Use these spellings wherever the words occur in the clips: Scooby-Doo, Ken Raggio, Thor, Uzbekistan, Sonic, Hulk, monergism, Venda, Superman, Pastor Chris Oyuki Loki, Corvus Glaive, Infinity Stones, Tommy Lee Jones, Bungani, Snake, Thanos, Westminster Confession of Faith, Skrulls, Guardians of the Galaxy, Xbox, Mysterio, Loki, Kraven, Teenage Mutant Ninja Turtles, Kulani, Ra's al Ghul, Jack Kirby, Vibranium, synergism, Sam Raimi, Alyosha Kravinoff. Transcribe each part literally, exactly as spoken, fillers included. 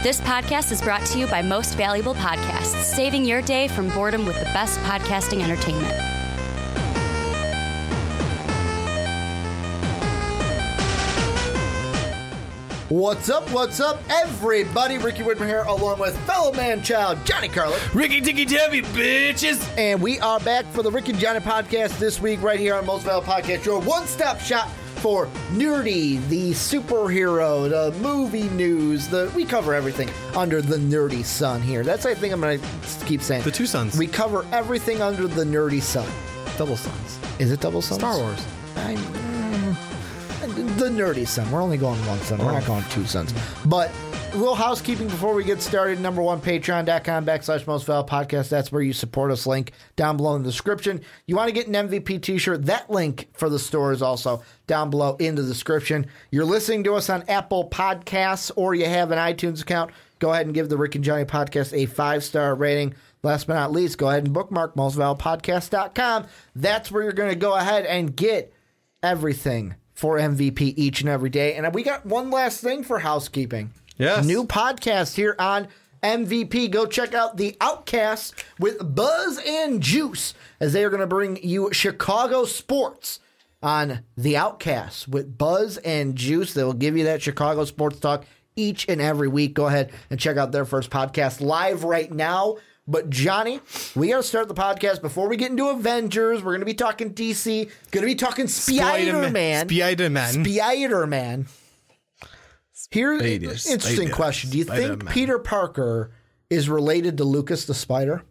This podcast is brought to you by Most Valuable Podcasts, saving your day from boredom with the best podcasting entertainment. What's up, what's up, everybody? Ricky Widmer here, along with fellow man-child Johnny Karlic. Ricky Dicky Debbie, bitches! And we are back for the Ricky and Johnny podcast this week, right here on Most Valuable Podcast, your one-stop shop for nerdy, the superhero, the movie news, the we cover everything under the nerdy sun here. That's I think I'm going to keep saying. The two suns. We cover everything under the nerdy sun. Double suns. Is it double suns? Star Wars. I'm, mm, the nerdy sun. We're only going one sun. Oh. We're not going two suns. But a little housekeeping before we get started. Number one, patreon.com backslash most valuable podcast. That's where you support us. Link down below in the description. You want to get an M V P t-shirt. That link for the store is also down below in the description. You're listening to us on Apple Podcasts or you have an iTunes account. Go ahead and give the Rick and Johnny podcast a five-star rating. Last but not least, go ahead and bookmark most valuable podcast dot com. That's where you're going to go ahead and get everything for M V P each and every day. And we got one last thing for housekeeping. Yes. New podcast here on M V P. Go check out The Outcasts with Buzz and Juice as they are going to bring you Chicago sports on The Outcasts with Buzz and Juice. They will give you that Chicago sports talk each and every week. Go ahead and check out their first podcast live right now. But, Johnny, we got to start the podcast before we get into Avengers. We're going to be talking D C. Going to be talking Spider-Man. Spider-Man. Spider-Man. Here's an interesting Spider. question. Do you Spider-Man. think Peter Parker is related to Lucas the Spider?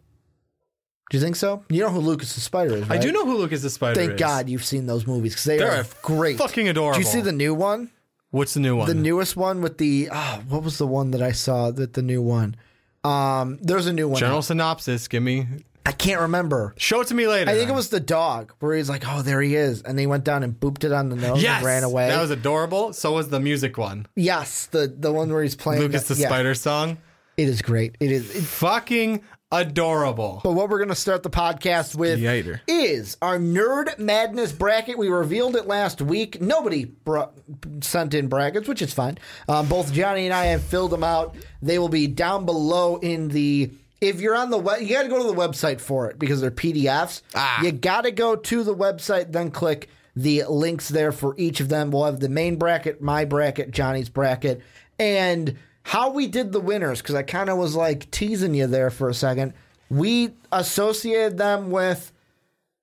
Do you think so? You know who Lucas the Spider is, right? I do know who Lucas the Spider Thank is. Thank God you've seen those movies, because they They're are great. Fucking adorable. Did you see the new one? What's the new one? The newest one with the... Oh, what was the one that I saw, that the new one? Um, there's a new one. General synopsis, give me... I can't remember. Show it to me later. I think it was the dog where he's like, oh, there he is. And they went down and booped it on the nose yes! and ran away. That was adorable. So was the music one. Yes. The the one where he's playing. Lucas the, the yeah. Spider song. It is great. It is it's fucking adorable. But what we're going to start the podcast with Yater. is our Nerd Madness bracket. We revealed it last week. Nobody brought, sent in brackets, which is fine. Um, both Johnny and I have filled them out. They will be down below in the... If you're on the web, you got to go to the website for it because they're P D Fs. Ah. You got to go to the website, then click the links there for each of them. We'll have the main bracket, my bracket, Johnny's bracket, and how we did the winners, because I kind of was like teasing you there for a second. We associated them with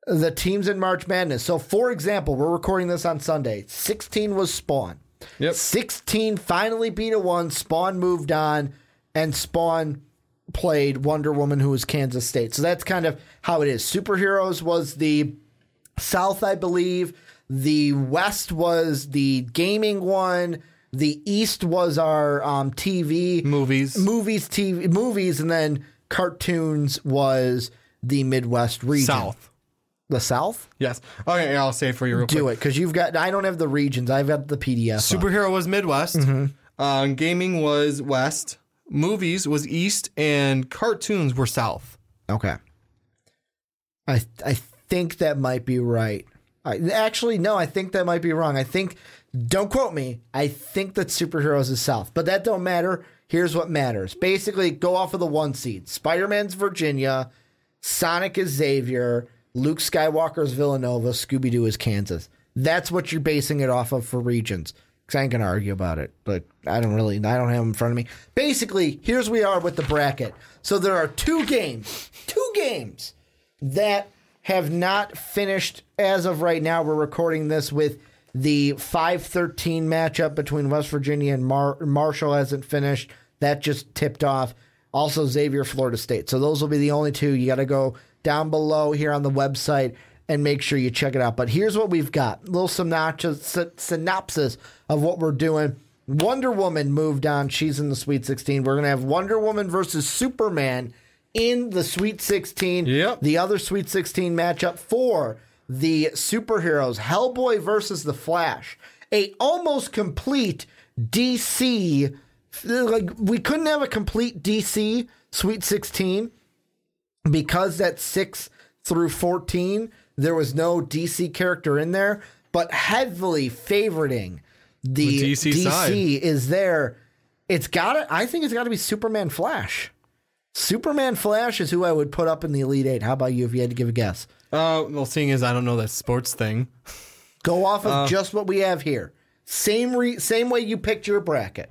the teams in March Madness. So, for example, we're recording this on Sunday. sixteen was Spawn. Yep. sixteen finally beat a one. Spawn moved on, and Spawn played Wonder Woman, who was Kansas State. So that's kind of how it is. Superheroes was the South, I believe. The West was the gaming one. The East was our um, T V. Movies. Movies, T V, movies, and then cartoons was the Midwest region. South. The South? Yes. Okay, I'll say it for you real Do quick. Do it, because you've got... I don't have the regions. I've got the P D F. Superhero on. was Midwest. Mm-hmm. Um, gaming was West. Movies was East, and cartoons were South. Okay. I th- I think that might be right. I, actually, no, I think that might be wrong. I think, don't quote me, I think that superheroes is South. But that don't matter. Here's what matters. Basically, go off of the one seed. Spider-Man's Virginia, Sonic is Xavier, Luke Skywalker's Villanova, Scooby-Doo is Kansas. That's what you're basing it off of for regions. Because I ain't going to argue about it, but I don't really, I don't have them in front of me. Basically, here's we are with the bracket. So there are two games, two games that have not finished as of right now. We're recording this with the five thirteen matchup between West Virginia and Mar- Marshall hasn't finished. That just tipped off. Also, Xavier, Florida State. So those will be the only two. You got to go down below here on the website and make sure you check it out. But here's what we've got. A little synopsis of what we're doing. Wonder Woman moved on. She's in the Sweet sixteen. We're going to have Wonder Woman versus Superman in the Sweet sixteen. Yep. The other Sweet sixteen matchup for the superheroes. Hellboy versus The Flash. A almost complete D C. Like, we couldn't have a complete D C Sweet sixteen because that's six through fourteen. There was no D C character in there, but heavily favoriting the, the D C, D C is there. It's got I think it's got to be Superman Flash. Superman Flash is who I would put up in the Elite Eight. How about you if you had to give a guess? Uh, well, seeing as I don't know that sports thing. Go off of uh, just what we have here. Same re- same way you picked your bracket.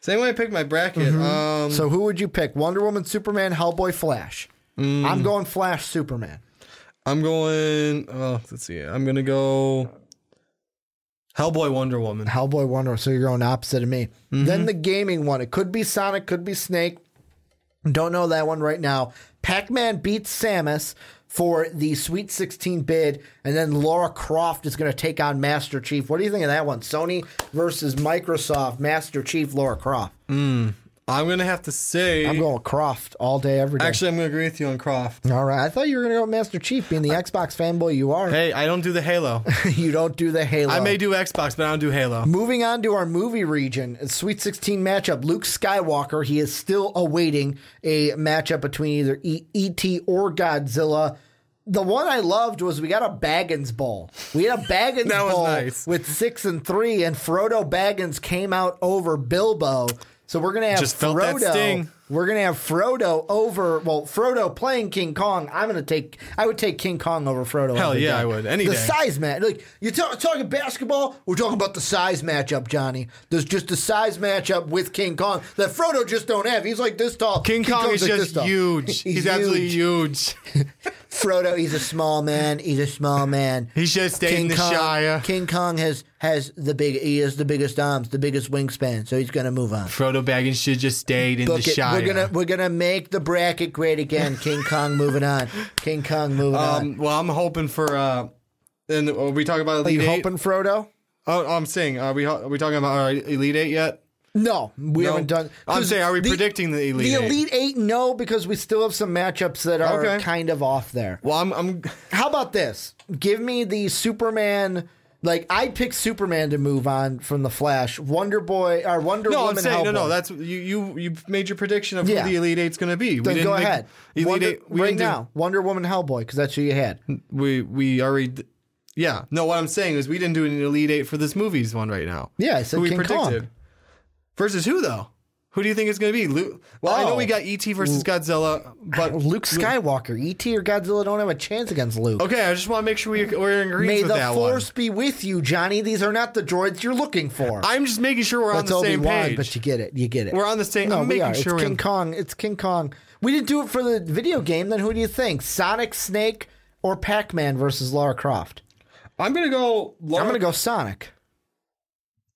Same way I picked my bracket. Mm-hmm. Um, so who would you pick? Wonder Woman, Superman, Hellboy, Flash. Mm, I'm going Flash, Superman. I'm going... Uh, let's see. I'm going to go... Hellboy, Wonder Woman. Hellboy, Wonder Woman. So you're going opposite of me. Mm-hmm. Then the gaming one. It could be Sonic, could be Snake. Don't know that one right now. Pac-Man beats Samus for the Sweet sixteen bid, and then Lara Croft is going to take on Master Chief. What do you think of that one? Sony versus Microsoft, Master Chief, Lara Croft. Mm. I'm going to have to say... I'm going with Croft all day, every day. Actually, I'm going to agree with you on Croft. All right. I thought you were going to go with Master Chief, being the Xbox fanboy you are. Hey, I don't do the Halo. You don't do the Halo. I may do Xbox, but I don't do Halo. Moving on to our movie region, Sweet sixteen matchup, Luke Skywalker. He is still awaiting a matchup between either E T or Godzilla. The one I loved was we got a Baggins Bowl. We had a Baggins that Bowl was nice. With six and three, and Frodo Baggins came out over Bilbo. So we're gonna have Just Frodo. We're gonna have Frodo over. Well, Frodo playing King Kong. I'm gonna take. I would take King Kong over Frodo. Hell yeah, day. I would. Any the day. Size match. Like you're t- talking basketball. We're talking about the size matchup, Johnny. There's just a size matchup with King Kong that Frodo just don't have. He's like this tall. King, King Kong Kong's is like just huge. He's, he's absolutely huge. Frodo, he's a small man. He's a small man. He should stay in the Kong, Shire. King Kong has has the big. He has the biggest arms, the biggest wingspan. So he's gonna move on. Frodo Baggins should just stayed in Book the it. Shire. We're gonna we're gonna make the bracket great again. King Kong moving on. King Kong moving um, on. Well, I'm hoping for. Uh, and are we talking about Elite Eight? Are you hoping Frodo? Oh, I'm saying. Are we are we talking about our Elite Eight yet? No, we no. haven't done. I'm saying, are we the, predicting the Elite Eight? The Elite Eight? Eight, no, because we still have some matchups that are okay. kind of off there. Well, I'm, I'm. How about this? Give me the Superman. Like I picked Superman to move on from the Flash, Wonder Boy or Wonder no, Woman. No, I'm saying Hellboy. no, no. That's you. You you made your prediction of yeah. who the Elite Eight's going to be. Then we didn't go make, ahead. Elite Wonder, Eight, we right didn't now, do, Wonder Woman, Hellboy, because that's who you had. We we already. Yeah, no. What I'm saying is we didn't do an Elite Eight for this movie's one right now. Yeah, I said who King we predicted. Kong. Versus who, though? Who do you think it's going to be? Luke? Well, oh. I know we got E T versus Godzilla, but... Luke Skywalker. E T or Godzilla don't have a chance against Luke. Okay, I just want to make sure we, we're in agreement with that one. May the Force be with you, Johnny. These are not the droids you're looking for. I'm just making sure we're That's on the Obi-Wan, same page. But you get it. You get it. We're on the same... No, I'm we making are. Sure it's King in... Kong. It's King Kong. We didn't do it for the video game. Then who do you think? Sonic, Snake, or Pac-Man versus Lara Croft? I'm going to go... Lara... I'm going to go Sonic.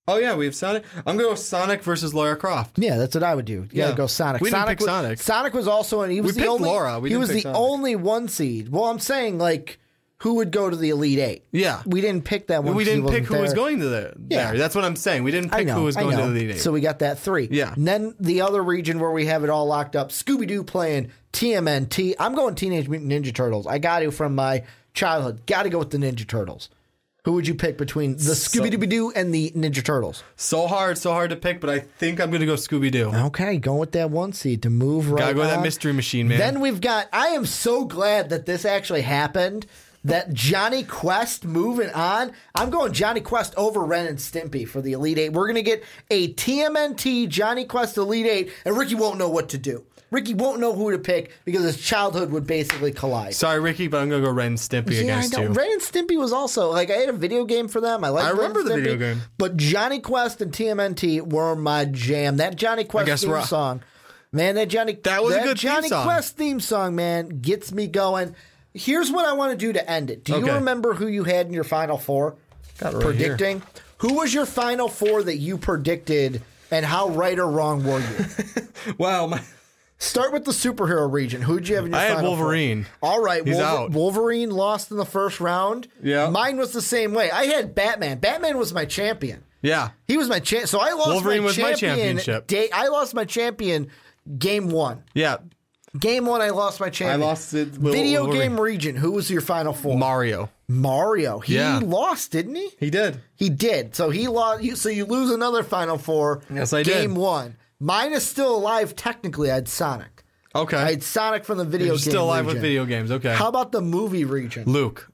Oh, yeah, we have Sonic. I'm going to go Sonic versus Lara Croft. Yeah, that's what I would do. You yeah, go Sonic. We Sonic didn't pick was, Sonic. Sonic was also an... He was we the only, Laura. We he was the Sonic. only one seed. Well, I'm saying, like, who would go to the Elite Eight? Yeah. We didn't pick that one. We didn't pick who there. was going to the, yeah. there. That's what I'm saying. We didn't pick know, who was going to the Elite Eight. So we got that three. Yeah. And then the other region where we have it all locked up, Scooby-Doo playing T M N T. I'm going Teenage Mutant Ninja Turtles. I got it from my childhood. Got to go with the Ninja Turtles. Who would you pick between the Scooby-Doo and the Ninja Turtles? So hard, so hard to pick, but I think I'm going to go Scooby-Doo. Okay, going with that one seed to move right Gotta go on. With that mystery machine, man. Then we've got, I am so glad that this actually happened, that Johnny Quest moving on. I'm going Johnny Quest over Ren and Stimpy for the Elite Eight. We're going to get a T M N T Johnny Quest Elite Eight, and Ricky won't know what to do. Ricky won't know who to pick because his childhood would basically collide. Sorry, Ricky, but I'm going to go Ren and Stimpy yeah, against you. Ren and Stimpy was also, like, I had a video game for them. I liked I remember Ren and Stimpy, the video game. But Johnny Quest and T M N T were my jam. That Johnny Quest theme song, man, that Johnny, that was that a good Johnny theme Quest theme song, man, gets me going. Here's what I want to do to end it. Do okay. you remember who you had in your Final Four? Got it right predicting? Here. Who was your Final Four that you predicted, and how right or wrong were you? Wow, my... Start with the superhero region. Who'd you have in your I final I had Wolverine. Four? All right. He's Wolver- out. Wolverine lost in the first round. Yeah. Mine was the same way. I had Batman. Batman was my champion. Yeah. He was my champion. So I lost Wolverine my was champion my championship. Day- I lost my champion game one. Yeah. Game one, I lost my champion. I lost it. Video Wolverine. Game region. Who was your final four? Mario. Mario. He yeah. lost, didn't he? He did. He did. So he lost. So you lose another final four. Yes, I game did. Game one. Mine is still alive, technically. I had Sonic. Okay. I had Sonic from the video You're game still alive region. With video games, okay. How about the movie region? Luke.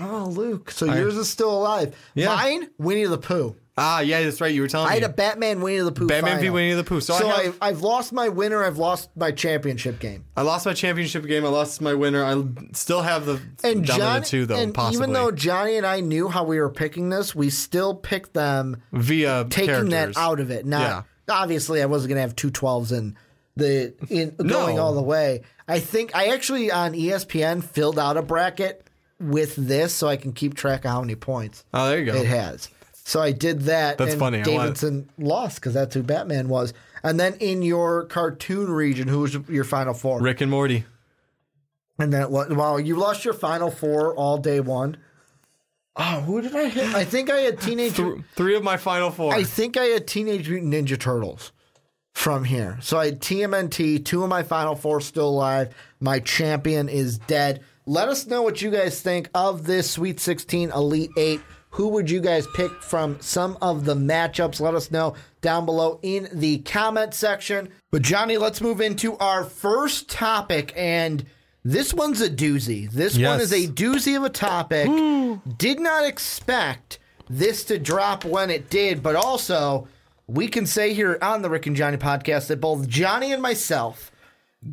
Oh, Luke. So I... yours is still alive. Yeah. Mine, Winnie the Pooh. Ah, yeah, that's right. You were telling me. I had a Batman Winnie the Pooh Batman final. v Winnie the Pooh. So, so I have, I've lost my winner. I've lost my championship game. I lost my championship game. I lost my winner. I still have the and down John, the two, though, and possibly. Even though Johnny and I knew how we were picking this, we still picked them via taking characters. That out of it. Now, yeah. Obviously, I wasn't going to have two twelves in the in going no. all the way. I think I actually on E S P N filled out a bracket with this so I can keep track of how many points oh, there you go. It has. So I did that, that's and funny. Davidson lost because that's who Batman was. And then in your cartoon region, who was your final four? Rick and Morty. And then, well, you lost your final four all day one. Oh, who did I hit? I think I had Teenage... Th- three of my final four. I think I had Teenage Mutant Ninja Turtles from here. So I had T M N T, two of my final four still alive. My champion is dead. Let us know what you guys think of this Sweet sixteen Elite eight. Who would you guys pick from some of the matchups? Let us know down below in the comment section. But, Johnny, let's move into our first topic, and this one's a doozy. This yes. one is a doozy of a topic. Ooh. Did not expect this to drop when it did, but also we can say here on the Rick and Johnny podcast that both Johnny and myself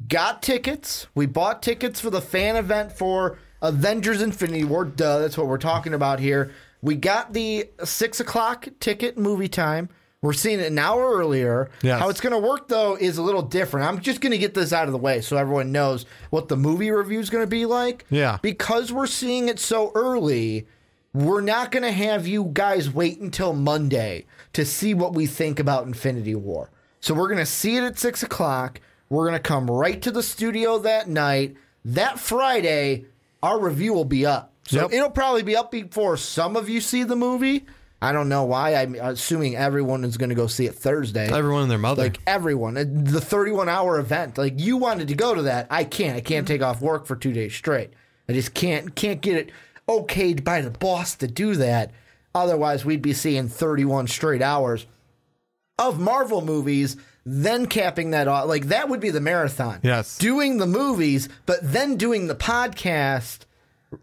got tickets. We bought tickets for the fan event for Avengers Infinity War. Duh, that's what we're talking about here. We got the six o'clock ticket movie time. We're seeing it an hour earlier. Yes. How it's going to work, though, is a little different. I'm just going to get this out of the way so everyone knows what the movie review is going to be like. Yeah. Because we're seeing it so early, we're not going to have you guys wait until Monday to see what we think about Infinity War. So we're going to see it at six o'clock. We're going to come right to the studio that night. That Friday, our review will be up. So yep. it'll probably be up before some of you see the movie. I don't know why. I'm assuming everyone is going to go see it Thursday. Everyone and their mother. Like, everyone. The thirty-one hour event. Like, you wanted to go to that. I can't. I can't take off work for two days straight. I just can't can't get it okayed by the boss to do that. Otherwise, we'd be seeing thirty-one straight hours of Marvel movies, then capping that off. Like, that would be the marathon. Yes. Doing the movies, but then doing the podcast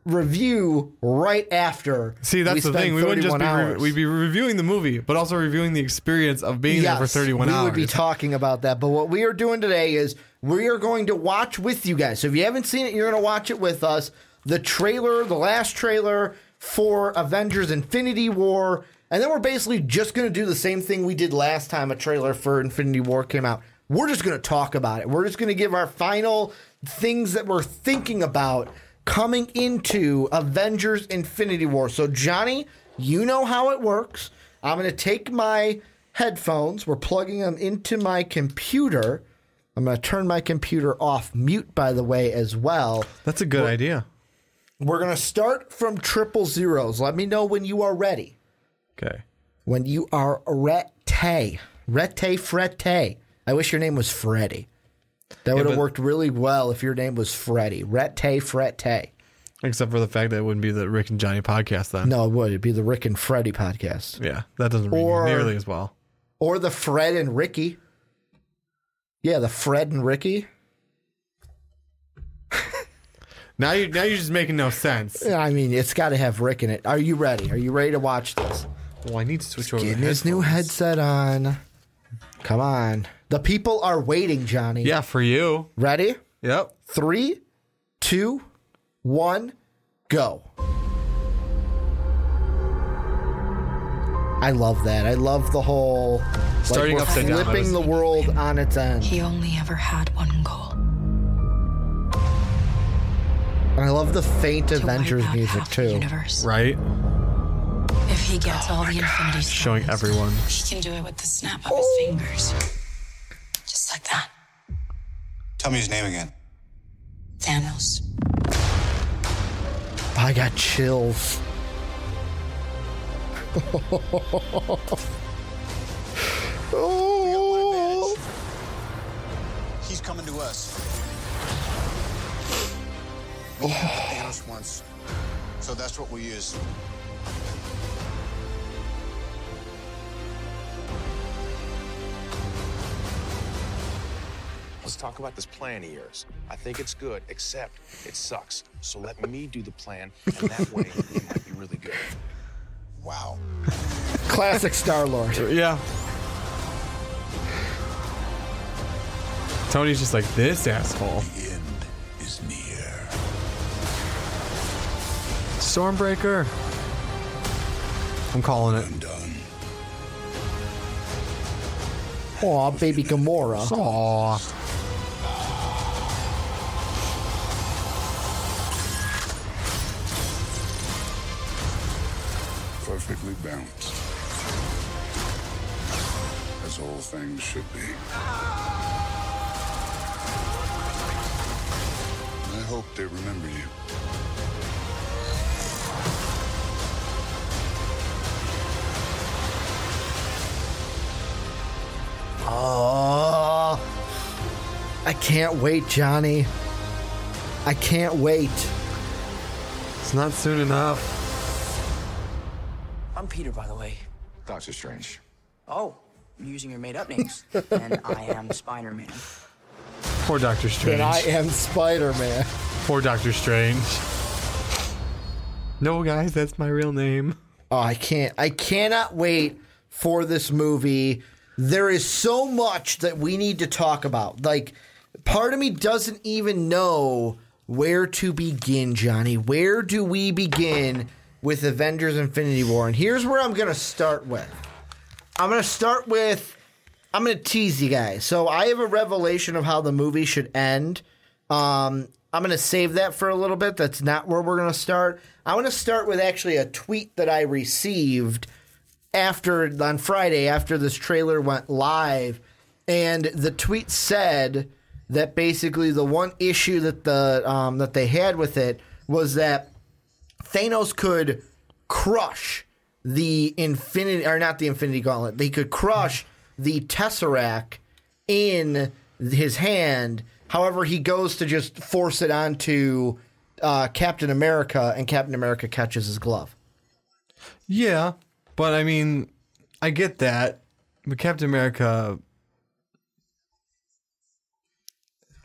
review right after. See, that's the thing. We wouldn't just be re- we'd be reviewing the movie, but also reviewing the experience of being yes, there for thirty-one we hours. We would be talking about that. But what we are doing today is we are going to watch with you guys. So if you haven't seen it, you're going to watch it with us. The trailer, the last trailer for Avengers Infinity War. And then we're basically just going to do the same thing we did last time a trailer for Infinity War came out. We're just going to talk about it. We're just going to give our final things that we're thinking about coming into Avengers Infinity War. So, Johnny, you know how it works. I'm going to take my headphones. We're plugging them into my computer. I'm going to turn my computer off mute, by the way, as well. That's a good we're, idea. We're going to start from triple zeros. Let me know when you are ready. Okay. When you are rete. Rete frete. I wish your name was Freddy. That would yeah, have worked really well if your name was Freddy. Rette, Frette. Except for the fact that it wouldn't be the Rick and Johnny podcast then. No, it would. It'd be the Rick and Freddy podcast. Yeah, that doesn't or, ring nearly as well. Or the Fred and Ricky. Yeah, the Fred and Ricky. now, you, now you're just making no sense. I mean, it's got to have Rick in it. Are you ready? Are you ready to watch this? Well, I need to switch over to getting his new headset on. Come on. The people are waiting, Johnny. Yeah, for you. Ready? Yep. Three, two, one, go. I love that. I love the whole like, starting we're upside down. Flipping the world on its end. He only ever had one goal. And I love the faint Avengers music too. Right? If he gets oh all the infinity stones, showing everyone he can do it with the snap of oh. his fingers. Just like that. Tell me his name again. Thanos. I got chills. oh. He's coming to us. We oh. had Thanos once, so that's what we use. Let's talk about this plan of yours. I think it's good, except it sucks. So let me do the plan, and that way it might be really good. Wow. Classic Star-Lord. Yeah. Tony's just like, this asshole. The end is near. Stormbreaker. I'm calling it. I'm done. Aw, baby Gamora. Aw. Perfectly balanced. As all things should be. I hope they remember you. Oh, I can't wait, Johnny. I can't wait. It's not soon enough. I'm Peter, by the way. Doctor Strange. Oh, I'm using your made-up names. And I am Spider-Man. Poor Doctor Strange. And I am Spider-Man. Poor Doctor Strange. No, guys, that's my real name. Oh, I can't. I cannot wait for this movie. There is so much that we need to talk about. Like, part of me doesn't even know where to begin, Johnny. Where do we begin with Avengers Infinity War? And here's where I'm going to start with. I'm going to start with, I'm going to tease you guys. So I have a revelation of how the movie should end. Um, I'm going to save that for a little bit. That's not where we're going to start. I want to start with actually a tweet that I received After on Friday, after this trailer went live, and the tweet said that basically the one issue that the um, that they had with it was that Thanos could crush the Infinity, or not the Infinity Gauntlet, they could crush the Tesseract in his hand. However, he goes to just force it onto uh, Captain America, and Captain America catches his glove. Yeah. But, I mean, I get that. But Captain America,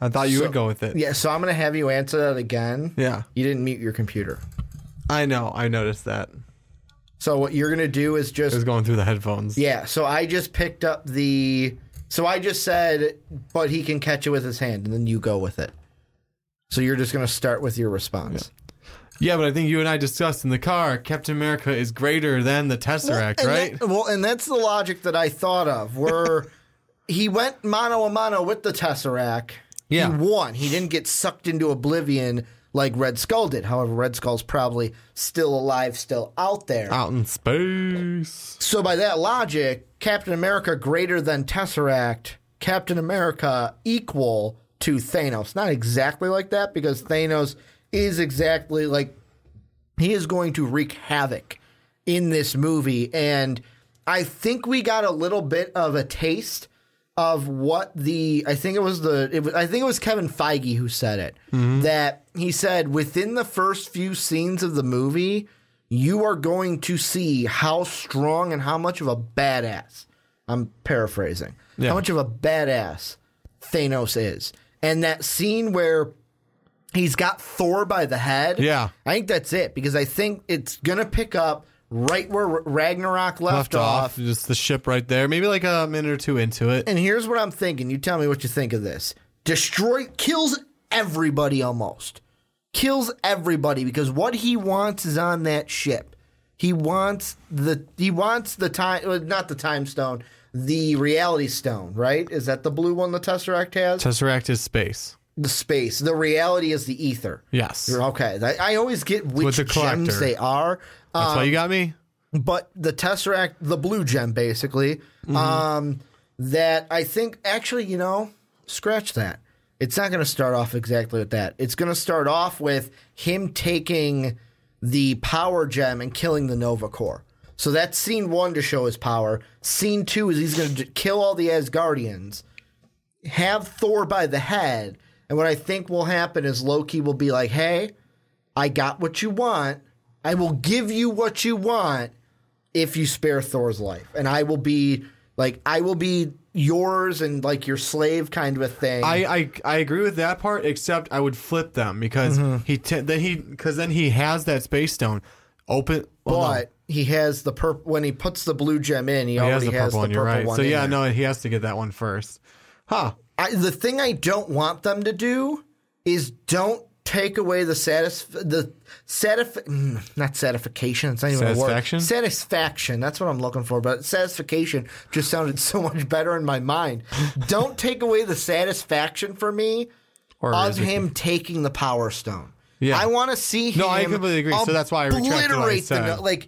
I thought you so, would go with it. Yeah, so I'm going to have you answer that again. Yeah. You didn't mute your computer. I know. I noticed that. So what you're going to do is just... It was going through the headphones. Yeah, so I just picked up the... So I just said, but he can catch it with his hand, and then you go with it. So you're just going to start with your response. Yeah. Yeah, but I think you and I discussed in the car, Captain America is greater than the Tesseract, well, right? That, well, and that's the logic that I thought of, where he went mano-a-mano with the Tesseract. Yeah. He won. He didn't get sucked into oblivion like Red Skull did. However, Red Skull's probably still alive, still out there. Out in space. So by that logic, Captain America greater than Tesseract, Captain America equal to Thanos. Not exactly like that, because Thanos... is exactly like he is going to wreak havoc in this movie. And I think we got a little bit of a taste of what the I think it was the it was, I think it was Kevin Feige who said it, mm-hmm. that he said within the first few scenes of the movie, you are going to see how strong and how much of a badass. I'm paraphrasing yeah. how much of a badass Thanos is. And that scene where he's got Thor by the head. Yeah. I think that's it, because I think it's going to pick up right where Ragnarok left, left off. off. Just the ship right there. Maybe like a minute or two into it. And here's what I'm thinking. You tell me what you think of this. Destroy, kills everybody almost. Kills everybody, because what he wants is on that ship. He wants the, he wants the time, not the time stone, the reality stone, right? Is that the blue one the Tesseract has? Tesseract is space. The space. The reality is the ether. Yes. Okay. I, I always get which the gems they are. Um, That's why you got me. But the Tesseract, the blue gem, basically, mm-hmm. um, that I think, actually, you know, scratch that. It's not going to start off exactly with that. It's going to start off with him taking the power gem and killing the Nova Corps. So that's scene one to show his power. Scene two is he's going to kill all the Asgardians, have Thor by the head. And what I think will happen is Loki will be like, hey, I got what you want. I will give you what you want if you spare Thor's life. And I will be like, I will be yours and like your slave kind of a thing. I I, I agree with that part, except I would flip them because mm-hmm. he, t- then he, 'cause then he has that space stone open. Well, but he has the purple when he puts the blue gem in. He, he already has the purple, has the one, purple right. one. So yeah, no, he has to get that one first. Huh. I, the thing I don't want them to do is don't take away the satisf the satisf not satisfaction. It's not even a word. Satisfaction. That's what I'm looking for. But satisfaction just sounded so much better in my mind. Don't take away the satisfaction for me or of him taking the Power Stone. Yeah. I want to see him. No, I completely agree. So that's why I retracted what I said. The, like,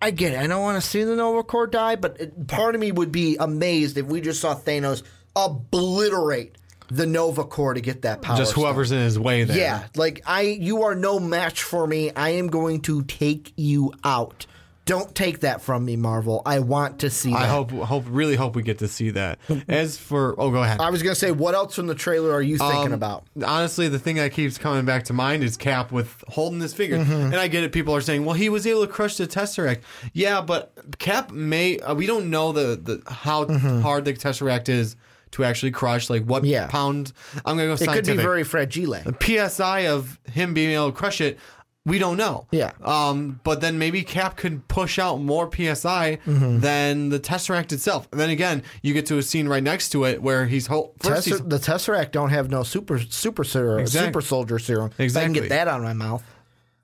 I get it. I don't want to see the Nova Corps die, but it, part of me would be amazed if we just saw Thanos obliterate the Nova Corps to get that power. Just whoever's stone. In his way there. Yeah. Like, I, you are no match for me. I am going to take you out. Don't take that from me, Marvel. I want to see that. I hope, hope, really hope we get to see that. As for, oh, go ahead. I was going to say, what else from the trailer are you thinking um, about? Honestly, the thing that keeps coming back to mind is Cap with holding this figure. Mm-hmm. And I get it. People are saying, well, he was able to crush the Tesseract. Yeah, but Cap may, uh, we don't know the, the how mm-hmm. hard the Tesseract is to actually crush, like what yeah. pound. I'm going to go scientific. It could be very fragile. The P S I of him being able to crush it. We don't know. Yeah. Um, but then maybe Cap could push out more P S I mm-hmm. than the Tesseract itself. And then again, you get to a scene right next to it where he's... Ho- Tesser- he's- the Tesseract don't have no super super serum, exactly. super soldier serum. Exactly. I can get that out of my mouth.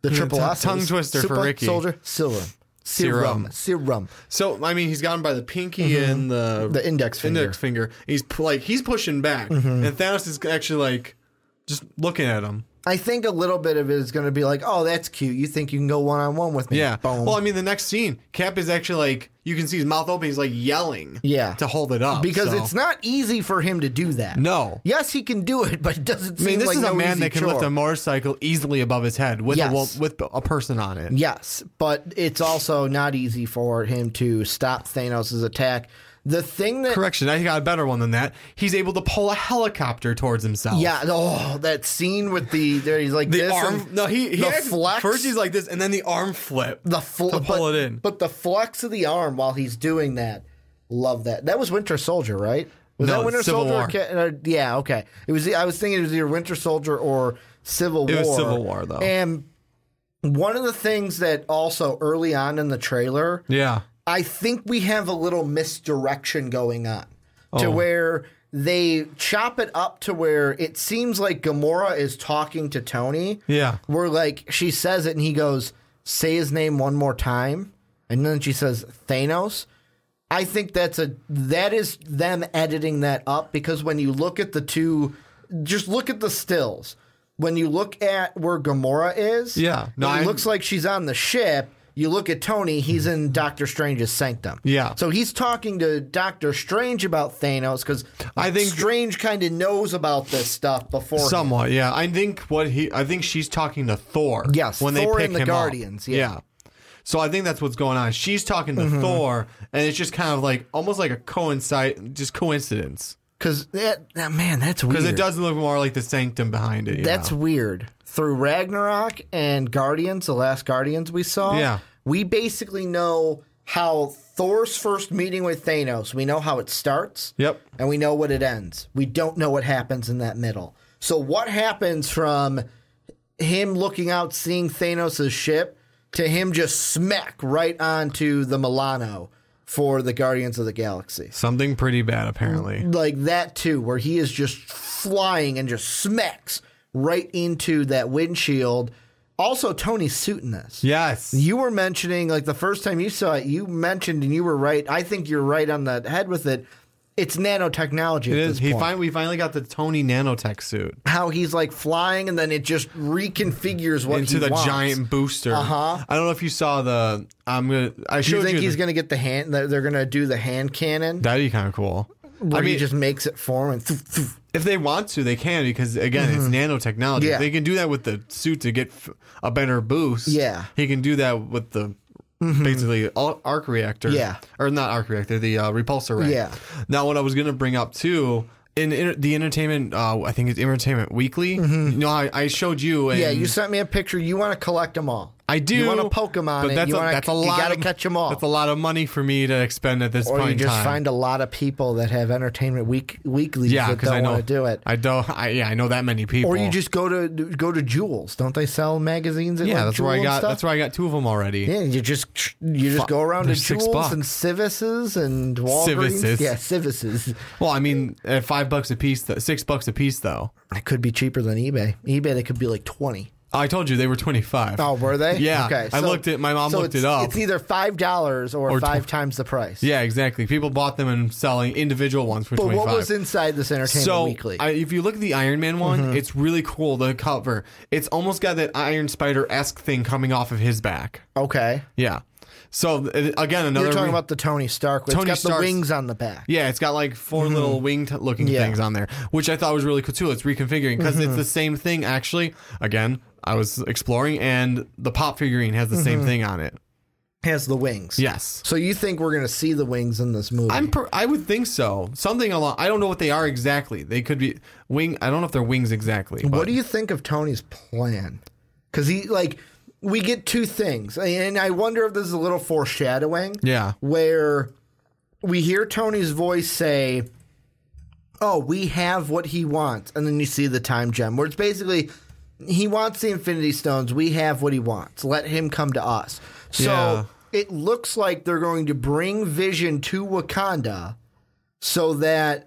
The yeah, triple T- tongue twister super for Ricky. Soldier serum. Serum. Serum. Serum. So, I mean, he's got him by the pinky mm-hmm. and the... The index finger. Index finger. He's, like, he's pushing back. Mm-hmm. And Thanos is actually, like, just looking at him. I think a little bit of it is going to be like, oh, that's cute. You think you can go one-on-one with me? Yeah. Boom. Well, I mean, the next scene, Cap is actually like, you can see his mouth open. He's like yelling yeah. to hold it up. Because so. It's not easy for him to do that. No. Yes, he can do it, but it doesn't seem like I mean, this like is a no man that can chore. Lift a motorcycle easily above his head with, yes. a, with a person on it. Yes, but it's also not easy for him to stop Thanos' attack. The thing that... Correction, I got a better one than that. He's able to pull a helicopter towards himself. Yeah, oh, that scene with the... There he's like the this. Arm, and no, he, he actually, flex. First he's like this, and then the arm flip the fl- to pull but, it in. But the flex of the arm while he's doing that, love that. That was Winter Soldier, right? Was no, that Winter Civil Soldier? War. Or, yeah, okay. It was. I was thinking it was either Winter Soldier or Civil it War. It was Civil War, though. And one of the things that also early on in the trailer... Yeah. I think we have a little misdirection going on oh. to where they chop it up to where it seems like Gamora is talking to Tony. Yeah. Where, like, she says it and he goes, say his name one more time. And then she says, Thanos. I think that's a that is them editing that up because when you look at the two, just look at the stills. When you look at where Gamora is, yeah, no, it I... looks like she's on the ship. You look at Tony, he's in Doctor Strange's sanctum. Yeah. So he's talking to Doctor Strange about Thanos because I think Strange kind of knows about this stuff before. Somewhat, yeah. I think what he, I think she's talking to Thor. Yes, when Thor they pick and the Guardians. Yeah. yeah. So I think that's what's going on. She's talking to mm-hmm. Thor, and it's just kind of like almost like a coincide, just coincidence. Because that, oh man, that's weird. Because it does look more like the sanctum behind it. That's know? Weird. Through Ragnarok and Guardians, the last Guardians we saw, yeah. we basically know how Thor's first meeting with Thanos. We know how it starts, yep, and we know what it ends. We don't know what happens in that middle. So what happens from him looking out, seeing Thanos' ship, to him just smack right onto the Milano for the Guardians of the Galaxy. Something pretty bad, apparently. Like that, too, where he is just flying and just smacks right into that windshield. Also, Tony's suit in this. Yes. You were mentioning, like, the first time you saw it, you mentioned, and you were right. I think you're right on the head with it. It's nanotechnology it at is. This he point. Fin- we finally got the Tony nanotech suit. How he's, like, flying, and then it just reconfigures what Into he wants. Into the giant booster. Uh-huh. I don't know if you saw the... I'm gonna. I showed you think you he's the, gonna get the hand? They're gonna do the hand cannon. That'd be kind of cool. Where I mean, he just makes it for him. And thoof, thoof. If they want to, they can because again, mm-hmm. it's nanotechnology. Yeah. They can do that with the suit to get a better boost. Yeah, he can do that with the mm-hmm. basically arc reactor. Yeah, or not arc reactor, the uh, repulsor ray. Yeah. Now, what I was gonna bring up too. In the Entertainment, uh, I think it's Entertainment Weekly. Mm-hmm. You know, I, I showed you. And yeah, you sent me a picture. You want to collect them all. I do. You want a Pokemon, but that's you, a, wanna, that's a lot you gotta of, catch them all. That's a lot of money for me to expend at this or point in time. Or you just time. find a lot of people that have entertainment week, weeklies yeah, that don't want to do it. I don't. I, yeah, I know that many people. Or you just go to go to Jewel's. Don't they sell magazines? At yeah, like that's Jewel where I got. Stuff? That's where I got two of them already. Yeah, you just you just Fuck, go around to Jewel's and Civises and Walgreens. Civises. Yeah, Civises. Well, I mean, at five bucks a piece, six bucks a piece, though. It could be cheaper than eBay. eBay, it could be like twenty. I told you they were twenty-five. Oh, were they? Yeah. Okay. So, I looked at my mom so looked it up. It's either five dollars or, or five tw- times the price. Yeah, exactly. People bought them and selling individual ones for but twenty-five. But what was inside this Entertainment so, Weekly? So if you look at the Iron Man one, mm-hmm. it's really cool, the cover. It's almost got that Iron Spider-esque thing coming off of his back. Okay. Yeah. So, again, another... You're talking re- about the Tony Stark. It's Tony got Stark's, the wings on the back. Yeah, it's got, like, four mm-hmm. little winged-looking yeah. things on there, which I thought was really cool, too. It's reconfiguring, because mm-hmm. it's the same thing, actually. Again, I was exploring, and the pop figurine has the mm-hmm. same thing on it. Has the wings. Yes. So you think we're going to see the wings in this movie? I'm per- I would think so. Something along... I don't know what they are exactly. They could be... wing. I don't know if they're wings exactly. But. What do you think of Tony's plan? Because he, like... We get two things, and I wonder if this is a little foreshadowing. Yeah. Where we hear Tony's voice say, oh, we have what he wants, and then you see the time gem, where it's basically, he wants the Infinity Stones, we have what he wants, let him come to us. So yeah. It looks like they're going to bring Vision to Wakanda so that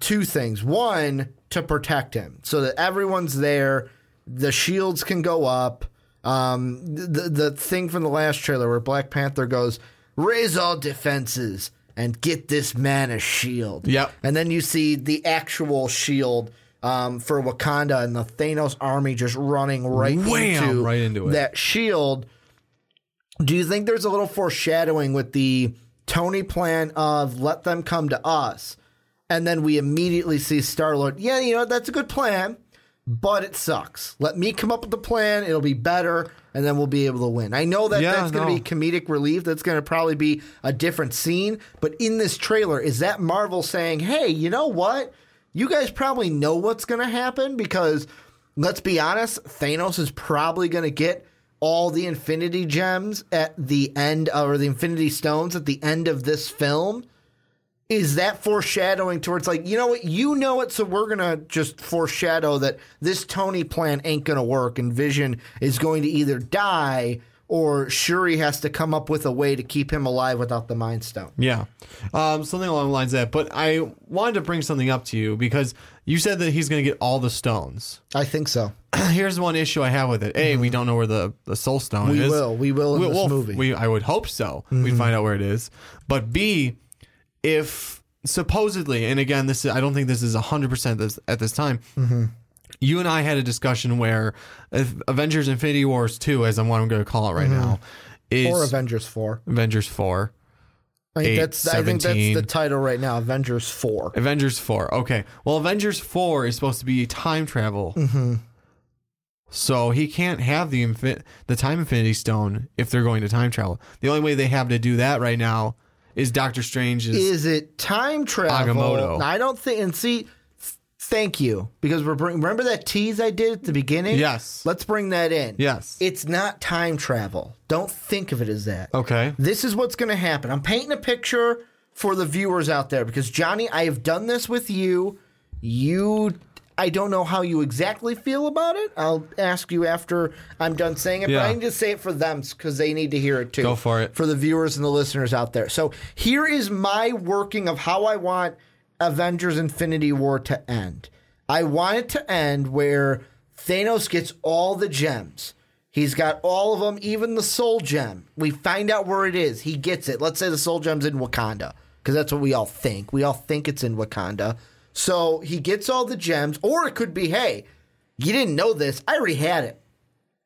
two things. One, to protect him, so that everyone's there, the shields can go up. Um, the the thing from the last trailer where Black Panther goes, raise all defenses and get this man a shield. Yep. And then you see the actual shield um, for Wakanda and the Thanos army just running right, Wham, into, right into it. That shield. Do you think there's a little foreshadowing with the Tony plan of let them come to us? And then we immediately see Star-Lord. Yeah, you know, that's a good plan. But it sucks. Let me come up with the plan. It'll be better, and then we'll be able to win. I know that yeah, that's no. going to be comedic relief. That's going to probably be a different scene. But in this trailer, is that Marvel saying, hey, you know what? You guys probably know what's going to happen because, let's be honest, Thanos is probably going to get all the Infinity Gems at the end, or the Infinity Stones at the end of this film. Is that foreshadowing towards like, you know what, you know it, so we're going to just foreshadow that this Tony plan ain't going to work and Vision is going to either die or Shuri has to come up with a way to keep him alive without the Mind Stone. Yeah, um, something along the lines of that. But I wanted to bring something up to you because you said that he's going to get all the stones. I think so. Here's one issue I have with it. A, mm. we don't know where the, the Soul Stone we is. We will. We will in we, this we'll, movie. We, I would hope so. Mm-hmm. We'd find out where it is. But B... if supposedly, and again, this is, I don't think this is one hundred percent this, at this time, mm-hmm. you and I had a discussion where if Avengers Infinity Wars two, as I'm what I'm going to call it right mm-hmm. now, is... Or Avengers four. Avengers four. I, eight, that's, I think that's the title right now, Avengers four. Avengers four, okay. Well, Avengers four is supposed to be time travel. Mm-hmm. So he can't have the infin- the Time Infinity Stone if they're going to time travel. The only way they have to do that right now... is Doctor Strange's... Is it time travel? Agamotto. I don't think... And see, f- thank you. Because we're bring, remember that tease I did at the beginning? Yes. Let's bring that in. Yes. It's not time travel. Don't think of it as that. Okay. This is what's going to happen. I'm painting a picture for the viewers out there. Because, Johnny, I have done this with you. You... I don't know how you exactly feel about it. I'll ask you after I'm done saying it, yeah. but I need to say it for them because they need to hear it too. Go for it. For the viewers and the listeners out there. So here is my working of how I want Avengers Infinity War to end. I want it to end where Thanos gets all the gems. He's got all of them, even the soul gem. We find out where it is. He gets it. Let's say the soul gem's in Wakanda because that's what we all think. We all think it's in Wakanda. So he gets all the gems, or it could be, hey, you didn't know this. I already had it.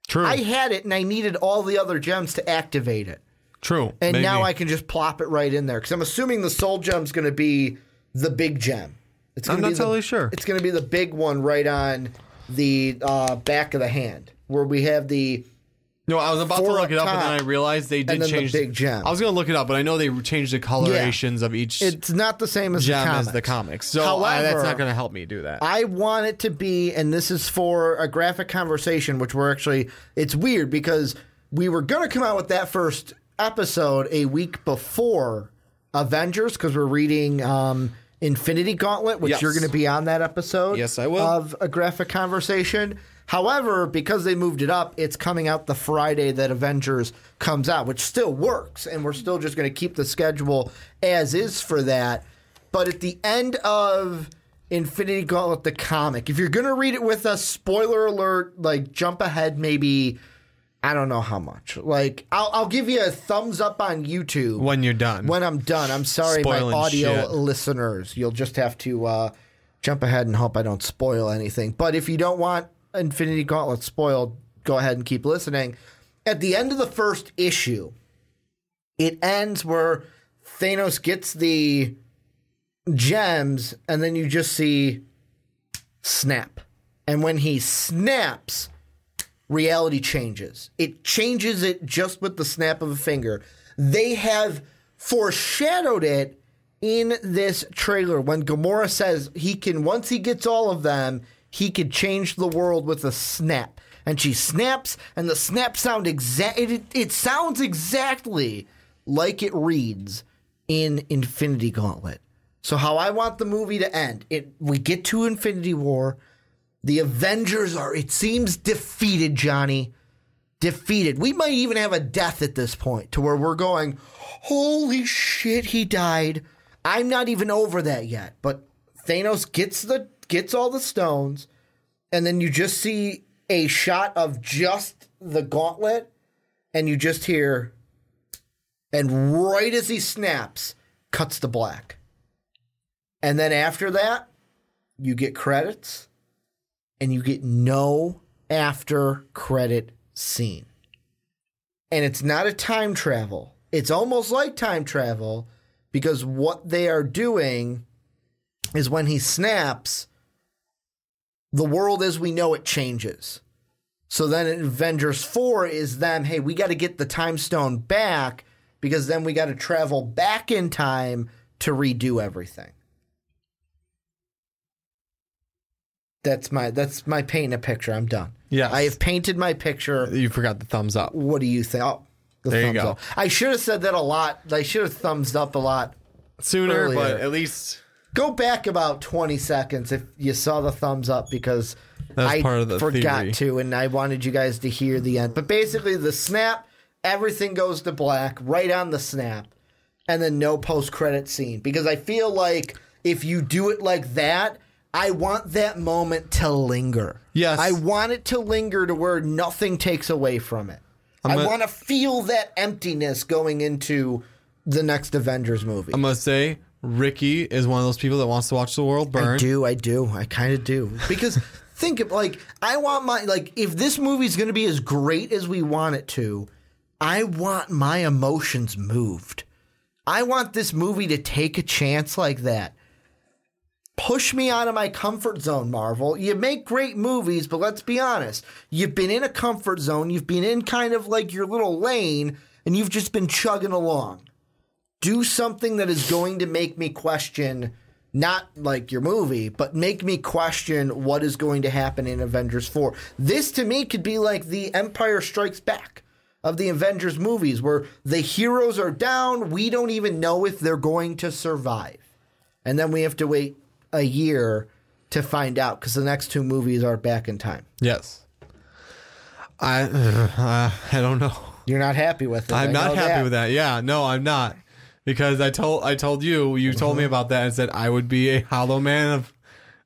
True. I had it, and I needed all the other gems to activate it. True. And maybe. Now I can just plop it right in there. Because I'm assuming the soul gem's going to be the big gem. It's gonna I'm not be totally the, sure. It's going to be the big one right on the uh, back of the hand, where we have the... No, I was about to look it up, and then I realized they did change the big gem. I was going to look it up, but I know they changed the colorations yeah. of each. It's not the same as gem the comics. As the comics. So However, I, that's not going to help me do that. I want it to be, and this is for a graphic conversation, which we're actually. It's weird because we were going to come out with that first episode a week before Avengers because we're reading um, Infinity Gauntlet, which yes. you're going to be on that episode yes, I will. Of A Graphic Conversation. However, because they moved it up, it's coming out the Friday that Avengers comes out, which still works, and we're still just going to keep the schedule as is for that. But at the end of Infinity Gauntlet, the comic, if you're going to read it with us, spoiler alert, like jump ahead maybe, I don't know how much. Like I'll, I'll give you a thumbs up on YouTube. When you're done. When I'm done. I'm sorry, Spoiling my audio shit. listeners. You'll just have to uh, jump ahead and hope I don't spoil anything. But if you don't want Infinity Gauntlet spoiled, go ahead and keep listening. At the end of the first issue, it ends where Thanos gets the gems, and then you just see snap. And when he snaps, reality changes. It changes it just with the snap of a finger. They have foreshadowed it in this trailer when Gamora says he can, once he gets all of them, he could change the world with a snap. And she snaps, and the snap sound exact. It, it sounds exactly like it reads in Infinity Gauntlet. So how I want the movie to end, it we get to Infinity War. The Avengers are, it seems, defeated, Johnny. Defeated. We might even have a death at this point to where we're going, holy shit, he died. I'm not even over that yet. But Thanos gets the gets all the stones, and then you just see a shot of just the gauntlet, and you just hear, and right as he snaps, cuts to black. And then after that, you get credits, and you get no after credit scene. And it's not a time travel. It's almost like time travel, because what they are doing is when he snaps, the world as we know it changes. So then Avengers four is them, hey, we got to get the time stone back because then we got to travel back in time to redo everything. That's my that's my painting a picture. I'm done. Yeah, I have painted my picture. You forgot the thumbs up. What do you think? Oh, the there thumbs you go. Up. I should have said that a lot. I should have thumbs up a lot sooner, earlier. But at least go back about twenty seconds if you saw the thumbs up, because I part of the forgot theory. to, and I wanted you guys to hear the end. But basically, the snap, everything goes to black right on the snap, and then no post credit scene, because I feel like if you do it like that, I want that moment to linger. Yes. I want it to linger to where nothing takes away from it. I'm I gonna, want to feel that emptiness going into the next Avengers movie. I'm going to say Ricky is one of those people that wants to watch the world burn. I do. I do. I kind of do. Because think of, like, I want my, like, if this movie's going to be as great as we want it to, I want my emotions moved. I want this movie to take a chance like that. Push me out of my comfort zone, Marvel. You make great movies, but let's be honest. You've been in a comfort zone. You've been in kind of like your little lane, and you've just been chugging along. Do something that is going to make me question, not like your movie, but make me question what is going to happen in Avengers four. This, to me, could be like the Empire Strikes Back of the Avengers movies, where the heroes are down. We don't even know if they're going to survive. And then we have to wait a year to find out, because the next two movies are back in time. Yes. I uh, I don't know. You're not happy with it. I'm I not happy that. with that. Yeah, no, I'm not. Because I told I told you, you told me about that and said I would be a hollow man of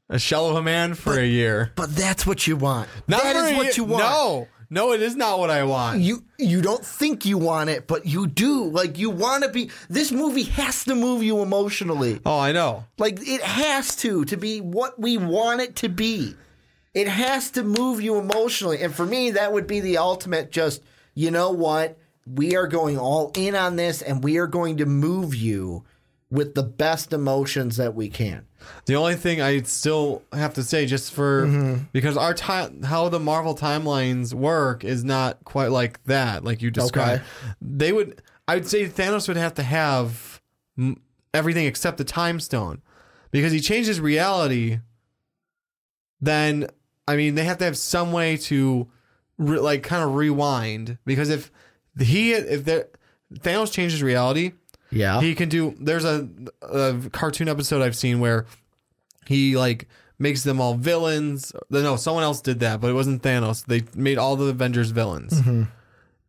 a shell of a man for but, a year. But that's what you want. Not that is what year. you want. No. No, it is not what I want. You you don't think you want it, but you do. Like, you want to be... This movie has to move you emotionally. Oh, I know. Like, it has to, to be what we want it to be. It has to move you emotionally. And for me, that would be the ultimate just, you know what? We are going all in on this, and we are going to move you with the best emotions that we can. The only thing I still have to say, just for mm-hmm. because our time, how the Marvel timelines work, is not quite like that, like you described. Okay. They would, I would say, Thanos would have to have everything except the time stone, because he changes reality. Then, I mean, they have to have some way to re- like kind of rewind, because if he if there, Thanos changes reality, yeah, he can do. There's a, a cartoon episode I've seen where he like makes them all villains. No, someone else did that, but it wasn't Thanos. They made all the Avengers villains. Mm-hmm.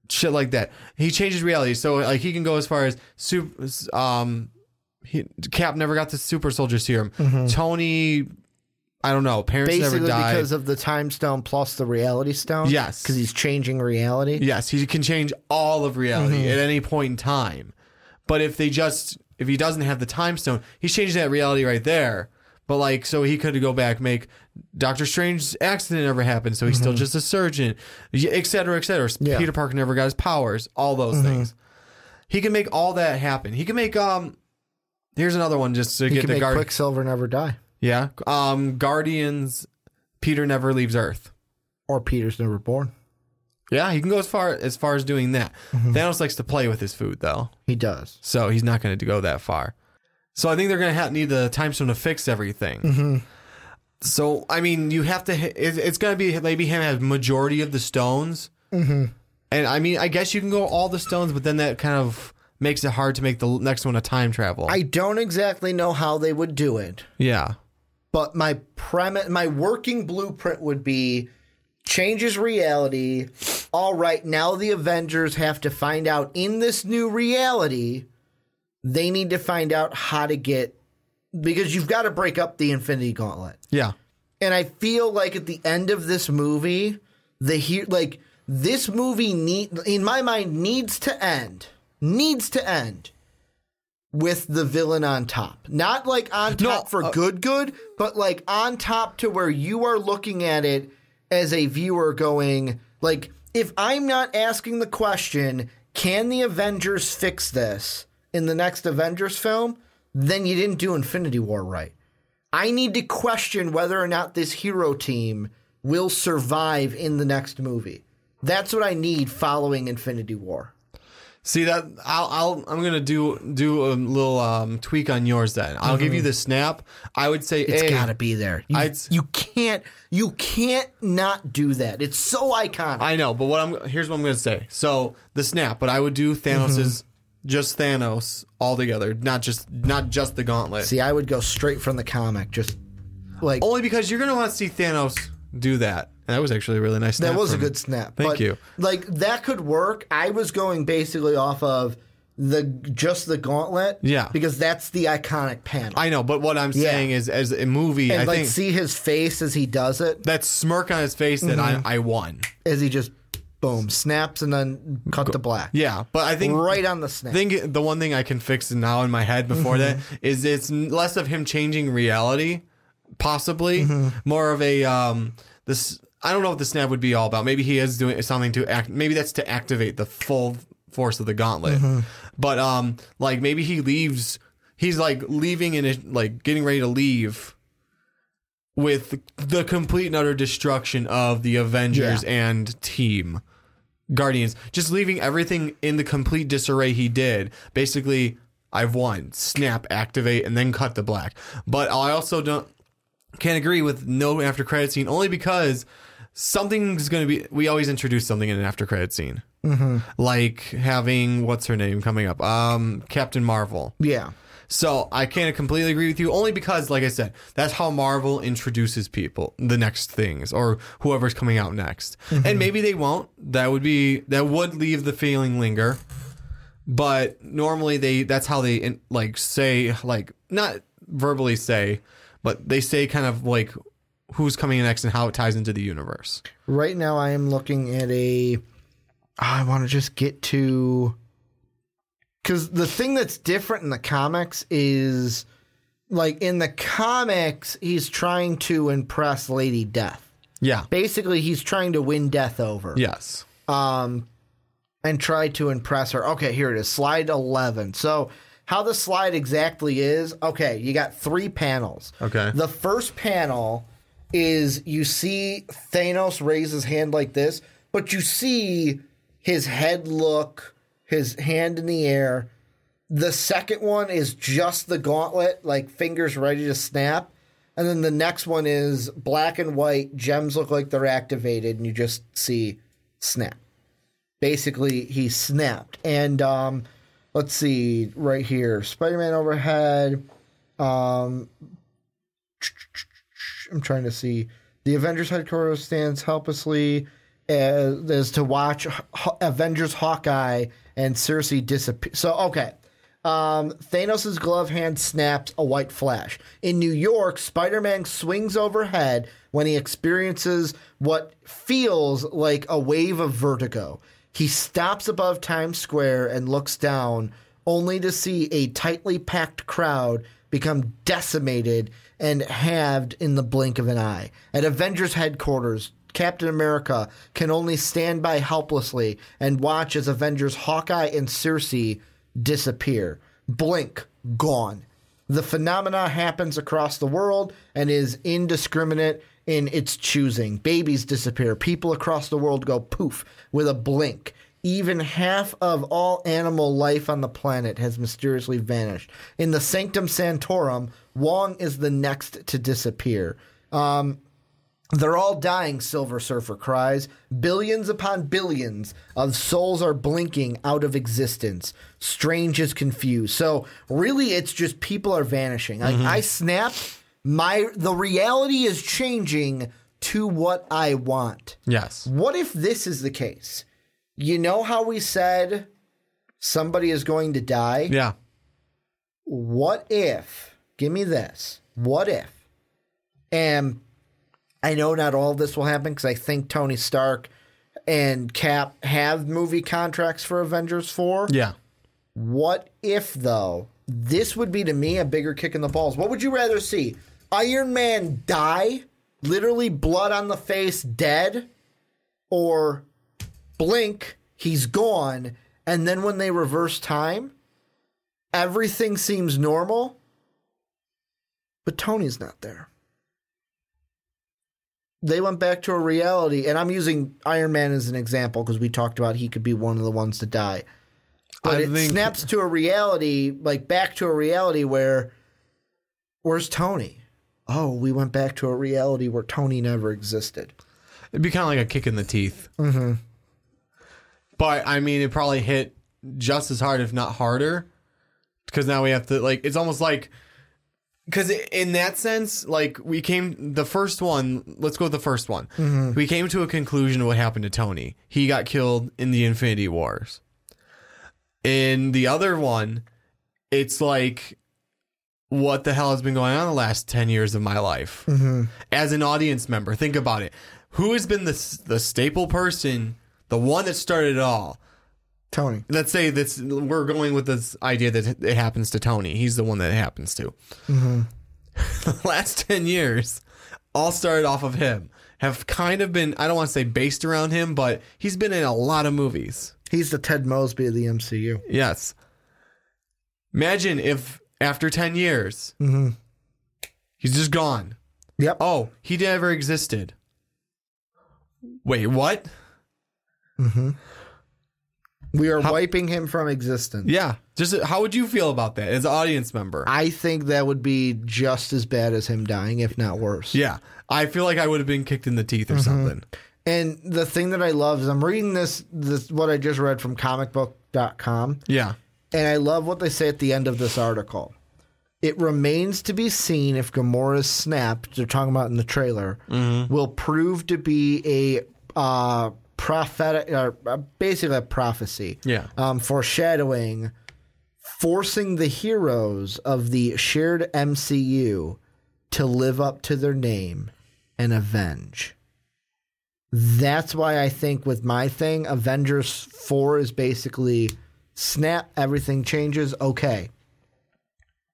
Shit like that. He changes reality, so like he can go as far as super. Um, he, Cap never got the super soldier serum. Mm-hmm. Tony. I don't know. Parents Basically never died. Because of the time stone plus the reality stone? Yes. Because he's changing reality? Yes. He can change all of reality mm-hmm. at any point in time. But if they just, if he doesn't have the time stone, he's changing that reality right there. But like, so he could go back, make Doctor Strange's accident never happened, so he's mm-hmm. still just a surgeon, et cetera, et cetera. Yeah. Peter Parker never got his powers. All those mm-hmm. things. He can make all that happen. He can make, um, here's another one just to he get can the make guard. Quicksilver never die. Yeah. Um, Guardians, Peter never leaves Earth. Or Peter's never born. Yeah, he can go as far as far as doing that. Mm-hmm. Thanos likes to play with his food, though. He does. So he's not going to go that far. So I think they're going to need the time stone to fix everything. Mm-hmm. So, I mean, you have to... It's going to be maybe him have majority of the stones. Mm-hmm. And, I mean, I guess you can go all the stones, but then that kind of makes it hard to make the next one a time travel. I don't exactly know how they would do it. Yeah. But my premise, my working blueprint would be changes reality. All right, now the Avengers have to find out in this new reality, they need to find out how to get, because you've got to break up the Infinity Gauntlet. Yeah. And I feel like at the end of this movie, the he- like this movie need in my mind needs to end. Needs to end. With the villain on top. Not like on top no, for uh, good good, but like on top to where you are looking at it as a viewer going, like, if I'm not asking the question, can the Avengers fix this in the next Avengers film? Then you didn't do Infinity War right. I need to question whether or not this hero team will survive in the next movie. That's what I need following Infinity War. See that I'll, I'll I'm gonna do do a little um, tweak on yours then. I'll mm-hmm. give you the snap. I would say it's a, gotta be there. You, I'd, you can't you can't not do that. It's so iconic. I know, but what I'm here's what I'm gonna say. So the snap, but I would do Thanos's mm-hmm. just Thanos altogether, not just not just the gauntlet. See, I would go straight from the comic, just like only because you're gonna want to see Thanos do that. That was actually a really nice snap. That was a good snap. Thank you. Like, that could work. I was going basically off of the just the gauntlet. Yeah. Because that's the iconic panel. I know, but what I'm saying yeah. is, as a movie, and I like, think... see his face as he does it. That smirk on his face that mm-hmm. I, I won. As he just, boom, snaps and then cut to black. Yeah, but I think... Right on the snap. I think the one thing I can fix now in my head before mm-hmm. that is it's less of him changing reality, possibly. Mm-hmm. More of a... um this. I don't know what the snap would be all about. Maybe he is doing something to act. Maybe that's to activate the full force of the gauntlet. Mm-hmm. But um, like maybe he leaves. He's like leaving and like getting ready to leave with the complete and utter destruction of the Avengers yeah. and team Guardians. Just leaving everything in the complete disarray he did. Basically, I've won. Snap, activate, and then cut to black. But I also don't can't agree with no after credit scene only because. Something's going to be... We always introduce something in an after-credit scene. Mm-hmm. Like having... What's her name coming up? Um, Captain Marvel. Yeah. So I can't completely agree with you only because, like I said, that's how Marvel introduces people, the next things, or whoever's coming out next. Mm-hmm. And maybe they won't. That would be... That would leave the feeling linger. But normally they... That's how they, in, like, say... Like, not verbally say, but they say kind of, like... Who's coming next and how it ties into the universe. Right now I am looking at a... I want to just get to... Because the thing that's different in the comics is... Like, in the comics, he's trying to impress Lady Death. Yeah. Basically, he's trying to win Death over. Yes. Um, and try to impress her. Okay, here it is. Slide eleven. So... How the slide exactly is... Okay, you got three panels. Okay. The first panel... is you see Thanos raise his hand like this, but you see his head look, his hand in the air. The second one is just the gauntlet, like fingers ready to snap. And then the next one is black and white, gems look like they're activated, and you just see snap. Basically, he snapped. And um, let's see right here. Spider-Man overhead. Um, I'm trying to see. The Avengers headquarters stands helplessly as, as to watch Avengers Hawkeye and Cersei disappear. So, okay. Um, Thanos' glove hand snaps, a white flash. In New York, Spider-Man swings overhead when he experiences what feels like a wave of vertigo. He stops above Times Square and looks down, only to see a tightly packed crowd become decimated and halved in the blink of an eye. At Avengers headquarters, Captain America can only stand by helplessly and watch as Avengers Hawkeye and Cersei disappear. Blink, gone. The phenomena happens across the world and is indiscriminate in its choosing. Babies disappear. People across the world go poof with a blink. Even half of all animal life on the planet has mysteriously vanished. In the Sanctum Sanctorum, Wong is the next to disappear. Um, they're all dying, Silver Surfer cries. Billions upon billions of souls are blinking out of existence. Strange is confused. So really, it's just people are vanishing. Like, mm-hmm. I snapped. My the reality is changing to what I want. Yes. What if this is the case? You know how we said somebody is going to die? Yeah. What if, give me this, what if, and I know not all of this will happen because I think Tony Stark and Cap have movie contracts for Avengers four. Yeah. What if, though, this would be to me a bigger kick in the balls. What would you rather see? Iron Man die, literally blood on the face, dead, or blink, he's gone, and then when they reverse time, everything seems normal, but Tony's not there. They went back to a reality, and I'm using Iron Man as an example because we talked about he could be one of the ones to die. But I it think... snaps to a reality, like back to a reality where, where's Tony? Oh, we went back to a reality where Tony never existed. It'd be kind of like a kick in the teeth. Mm-hmm. But, I mean, it probably hit just as hard, if not harder, because now we have to, like, it's almost like, because in that sense, like, we came, the first one, let's go with the first one. Mm-hmm. We came to a conclusion of what happened to Tony. He got killed in the Infinity Wars. In the other one, it's like, what the hell has been going on the last ten years of my life? Mm-hmm. As an audience member, think about it. Who has been the the staple person, the one that started it all? Tony. Let's say this, we're going with this idea that it happens to Tony. He's the one that it happens to. Mm-hmm. The last ten years all started off of him. Have kind of been, I don't want to say based around him, but he's been in a lot of movies. He's the Ted Mosby of the M C U. Yes. Imagine if after ten years, mm-hmm. he's just gone. Yep. Oh, he never existed. Wait, what? Mm-hmm. We are how, wiping him from existence. Yeah. Just how would you feel about that as an audience member? I think that would be just as bad as him dying, if not worse. Yeah. I feel like I would have been kicked in the teeth or mm-hmm. something. And the thing that I love is I'm reading this, this what I just read from comic book dot com. Yeah. And I love what they say at the end of this article. It remains to be seen if Gamora's snap, they're talking about in the trailer, mm-hmm. will prove to be a uh, prophetic, or uh, basically a prophecy. Yeah. Um, foreshadowing, forcing the heroes of the shared M C U to live up to their name and avenge. That's why I think with my thing, Avengers four is basically snap, everything changes. Okay.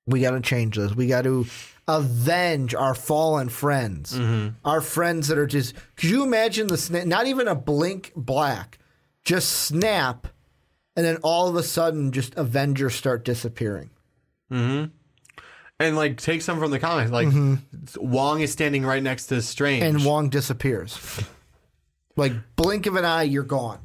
We got to change this. We got to avenge our fallen friends, mm-hmm. our friends that are just, could you imagine the snap, not even a blink black, just snap. And then all of a sudden just Avengers start disappearing. Mm-hmm. And, like, take some from the comics. Like, mm-hmm. Wong is standing right next to Strange. And Wong disappears. Like, blink of an eye, you're gone.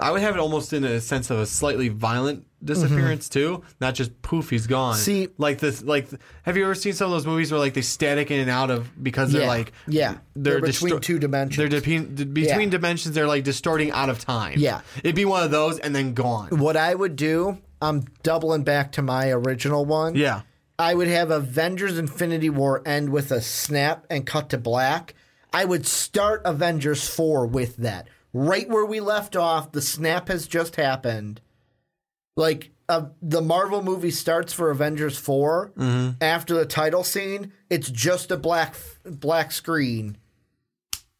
I would have it almost in a sense of a slightly violent disappearance mm-hmm. too. Not just poof, he's gone. See, like this, like have you ever seen some of those movies where like they static in and out of because yeah, they're like yeah they're, they're between distor- two dimensions. They're de- between yeah. dimensions. They're like distorting out of time. Yeah, it'd be one of those and then gone. What I would do, I'm doubling back to my original one. Yeah, I would have Avengers Infinity War end with a snap and cut to black. I would start Avengers four with that. Right where we left off, the snap has just happened. Like, uh, the Marvel movie starts for Avengers four. Mm-hmm. After the title scene, it's just a black black screen,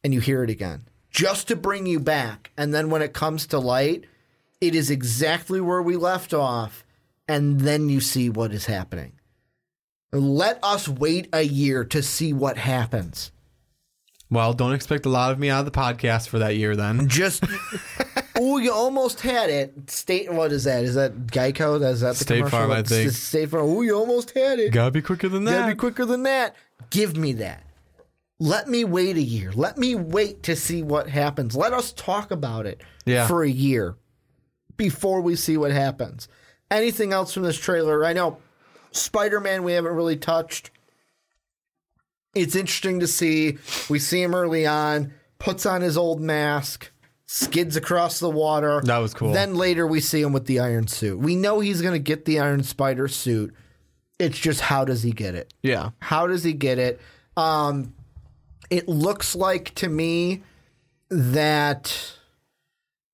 and you hear it again. Just to bring you back. And then when it comes to light, it is exactly where we left off, and then you see what is happening. Let us wait a year to see what happens. Well, don't expect a lot of me out of the podcast for that year then. Just, oh, you almost had it. State, what is that? Is that Geico? Is that the State commercial? Farm, I think. State Farm. Oh, you almost had it. Gotta be quicker than that. Gotta be quicker than that. Give me that. Let me wait a year. Let me wait to see what happens. Let us talk about it yeah. for a year before we see what happens. Anything else from this trailer? I know Spider-Man we haven't really touched. It's interesting to see. We see him early on, puts on his old mask, skids across the water. That was cool. Then later we see him with the iron suit. We know he's going to get the Iron Spider suit. It's just how does he get it? Yeah. How does he get it? Um, it looks like to me that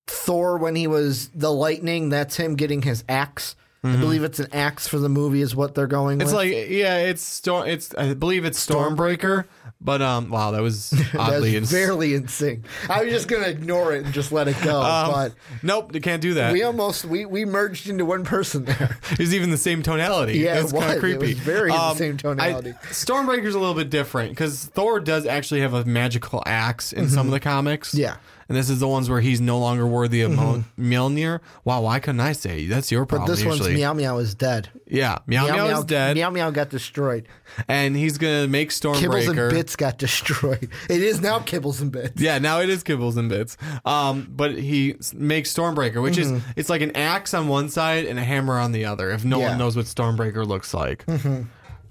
Thor, when he was the lightning, that's him getting his axe. Mm-hmm. I believe it's an axe for the movie is what they're going it's with. It's like, yeah, it's storm. It's I believe it's Stormbreaker, but um, wow, that was oddly that was barely in sync. I was just gonna ignore it and just let it go. Um, but nope, you can't do that. We almost we, we merged into one person there. It was even the same tonality. Yeah, that's kind of creepy. It was very um, in the same tonality. I, Stormbreaker's a little bit different because Thor does actually have a magical axe in mm-hmm. some of the comics. Yeah. And this is the ones where he's no longer worthy of mm-hmm. Mjolnir. Wow, why couldn't I say? That's your problem. But this usually. One's Meow Meow is dead. Yeah, Meow Meow, Meow, Meow is dead. Meow Meow got destroyed. And he's going to make Stormbreaker. Kibbles and Bits got destroyed. It is now Kibbles and Bits. Yeah, now it is Kibbles and Bits. Um, but he makes Stormbreaker, which mm-hmm. is, it's like an axe on one side and a hammer on the other, if no yeah. one knows what Stormbreaker looks like. Mm-hmm.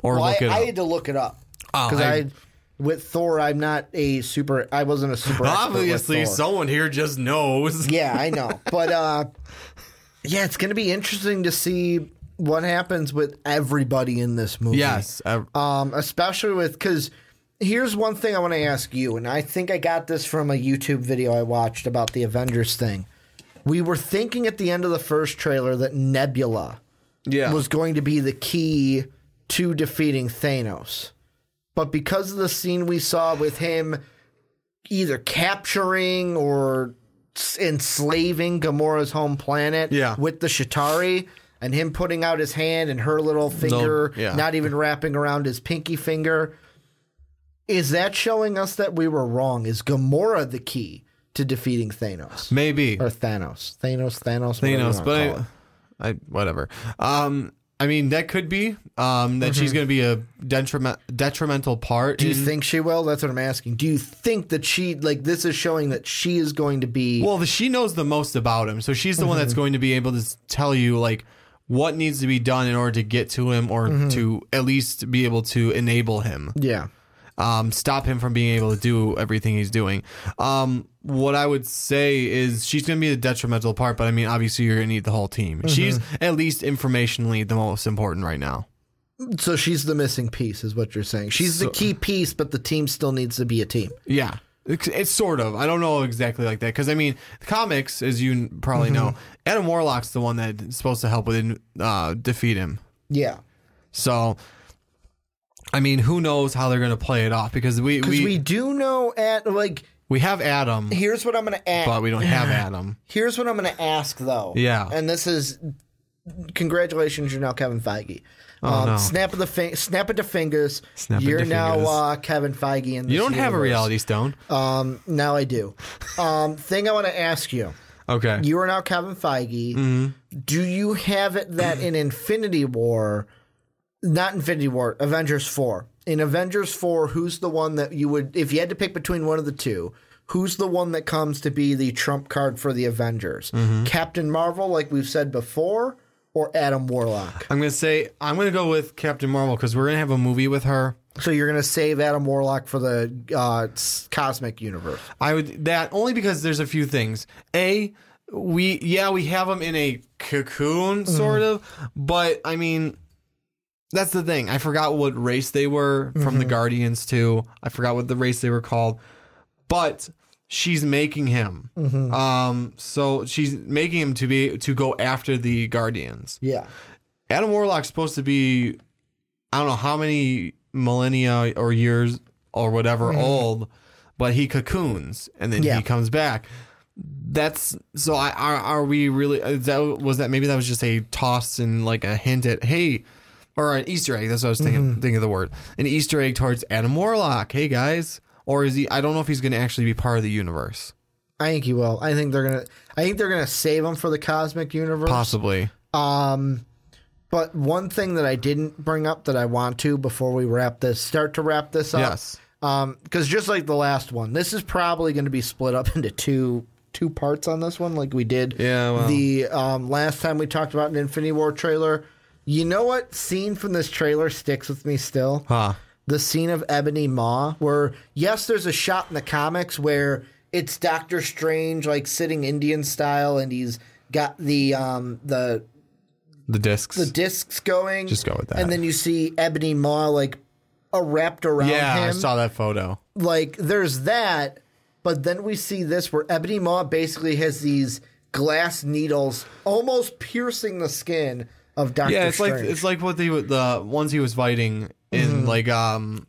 Or well, look I, it up. I had to look it up. Because oh, I... I With Thor, I'm not a super... I wasn't a super expert Obviously, with Thor. Someone here just knows. Yeah, I know. But, uh, yeah, it's going to be interesting to see what happens with everybody in this movie. Yes. Ev- um, especially with... Because here's one thing I want to ask you, and I think I got this from a YouTube video I watched about the Avengers thing. We were thinking at the end of the first trailer that Nebula yeah. was going to be the key to defeating Thanos. But because of the scene we saw with him either capturing or enslaving Gamora's home planet yeah. with the Chitauri and him putting out his hand and her little finger, no, yeah. not even wrapping around his pinky finger, is that showing us that we were wrong? Is Gamora the key to defeating Thanos? Maybe. Or Thanos. Thanos, Thanos, Thanos, but I, I, whatever. Um... I mean, that could be um, that mm-hmm. she's going to be a detriment, detrimental part. Do you in... think she will? That's what I'm asking. Do you think that she, like, this is showing that she is going to be... Well, she knows the most about him, so she's the mm-hmm. one that's going to be able to tell you, like, what needs to be done in order to get to him or mm-hmm. to at least be able to enable him. Yeah. Um, stop him from being able to do everything he's doing. Um, what I would say is she's going to be the detrimental part, but I mean, obviously you're going to need the whole team. Mm-hmm. She's at least informationally the most important right now. So she's the missing piece is what you're saying. She's so, the key piece, but the team still needs to be a team. Yeah, it's, it's sort of. I don't know exactly like that because, I mean, the comics, as you probably mm-hmm. know, Adam Warlock's the one that's supposed to help with uh, defeat him. Yeah. So... I mean, who knows how they're going to play it off because we we, we do know at like we have Adam. Here's what I'm going to ask, but we don't have Adam. Here's what I'm going to ask though. Yeah, and this is congratulations, you're now Kevin Feige. Oh, um, no. Snap of the fi- snap of the fingers. Snap you're the now fingers. Uh, Kevin Feige. In this you don't universe. Have a reality stone. Um, now I do. um, thing I want to ask you. Okay, you are now Kevin Feige. Mm-hmm. Do you have it that in Infinity War? Not Infinity War, Avengers four. In Avengers four, who's the one that you would, if you had to pick between one of the two, who's the one that comes to be the trump card for the Avengers? Mm-hmm. Captain Marvel, like we've said before, or Adam Warlock? I'm going to say, I'm going to go with Captain Marvel because we're going to have a movie with her. So you're going to save Adam Warlock for the uh, cosmic universe? I would, that only because there's a few things. A, we, yeah, we have him in a cocoon, sort mm. of, but I mean, that's the thing. I forgot what race they were from mm-hmm. the Guardians too. I forgot what the race they were called, but she's making him. Mm-hmm. Um, so she's making him to be, to go after the Guardians. Yeah. Adam Warlock's supposed to be, I don't know how many millennia or years or whatever mm-hmm. old, but he cocoons and then yeah. he comes back. That's so. I are, are we really? Is that was that maybe that was just a toss and like a hint at hey, or an Easter egg. That's what I was thinking. Mm-hmm. Thinking of the word, an Easter egg towards Adam Warlock. Hey guys, or is he? I don't know if he's going to actually be part of the universe. I think he will. I think they're gonna. I think they're gonna save him for the cosmic universe, possibly. Um. But one thing that I didn't bring up that I want to before we wrap this, start to wrap this up. Yes. Um, because just like the last one, this is probably going to be split up into two two parts on this one like we did. Yeah, well. The um, last time we talked about an Infinity War trailer. You know what scene from this trailer sticks with me still? Huh. The scene of Ebony Maw where, yes, there's a shot in the comics where it's Doctor Strange like sitting Indian style and he's got the um, the... The discs. The discs going. Just go with that. And then you see Ebony Maw, like, uh, wrapped around yeah, him. Yeah, I saw that photo. Like, there's that, but then we see this where Ebony Maw basically has these glass needles almost piercing the skin of Doctor Strange. Yeah, it's Strange. like it's like what they the ones he was fighting in, mm-hmm. like, um,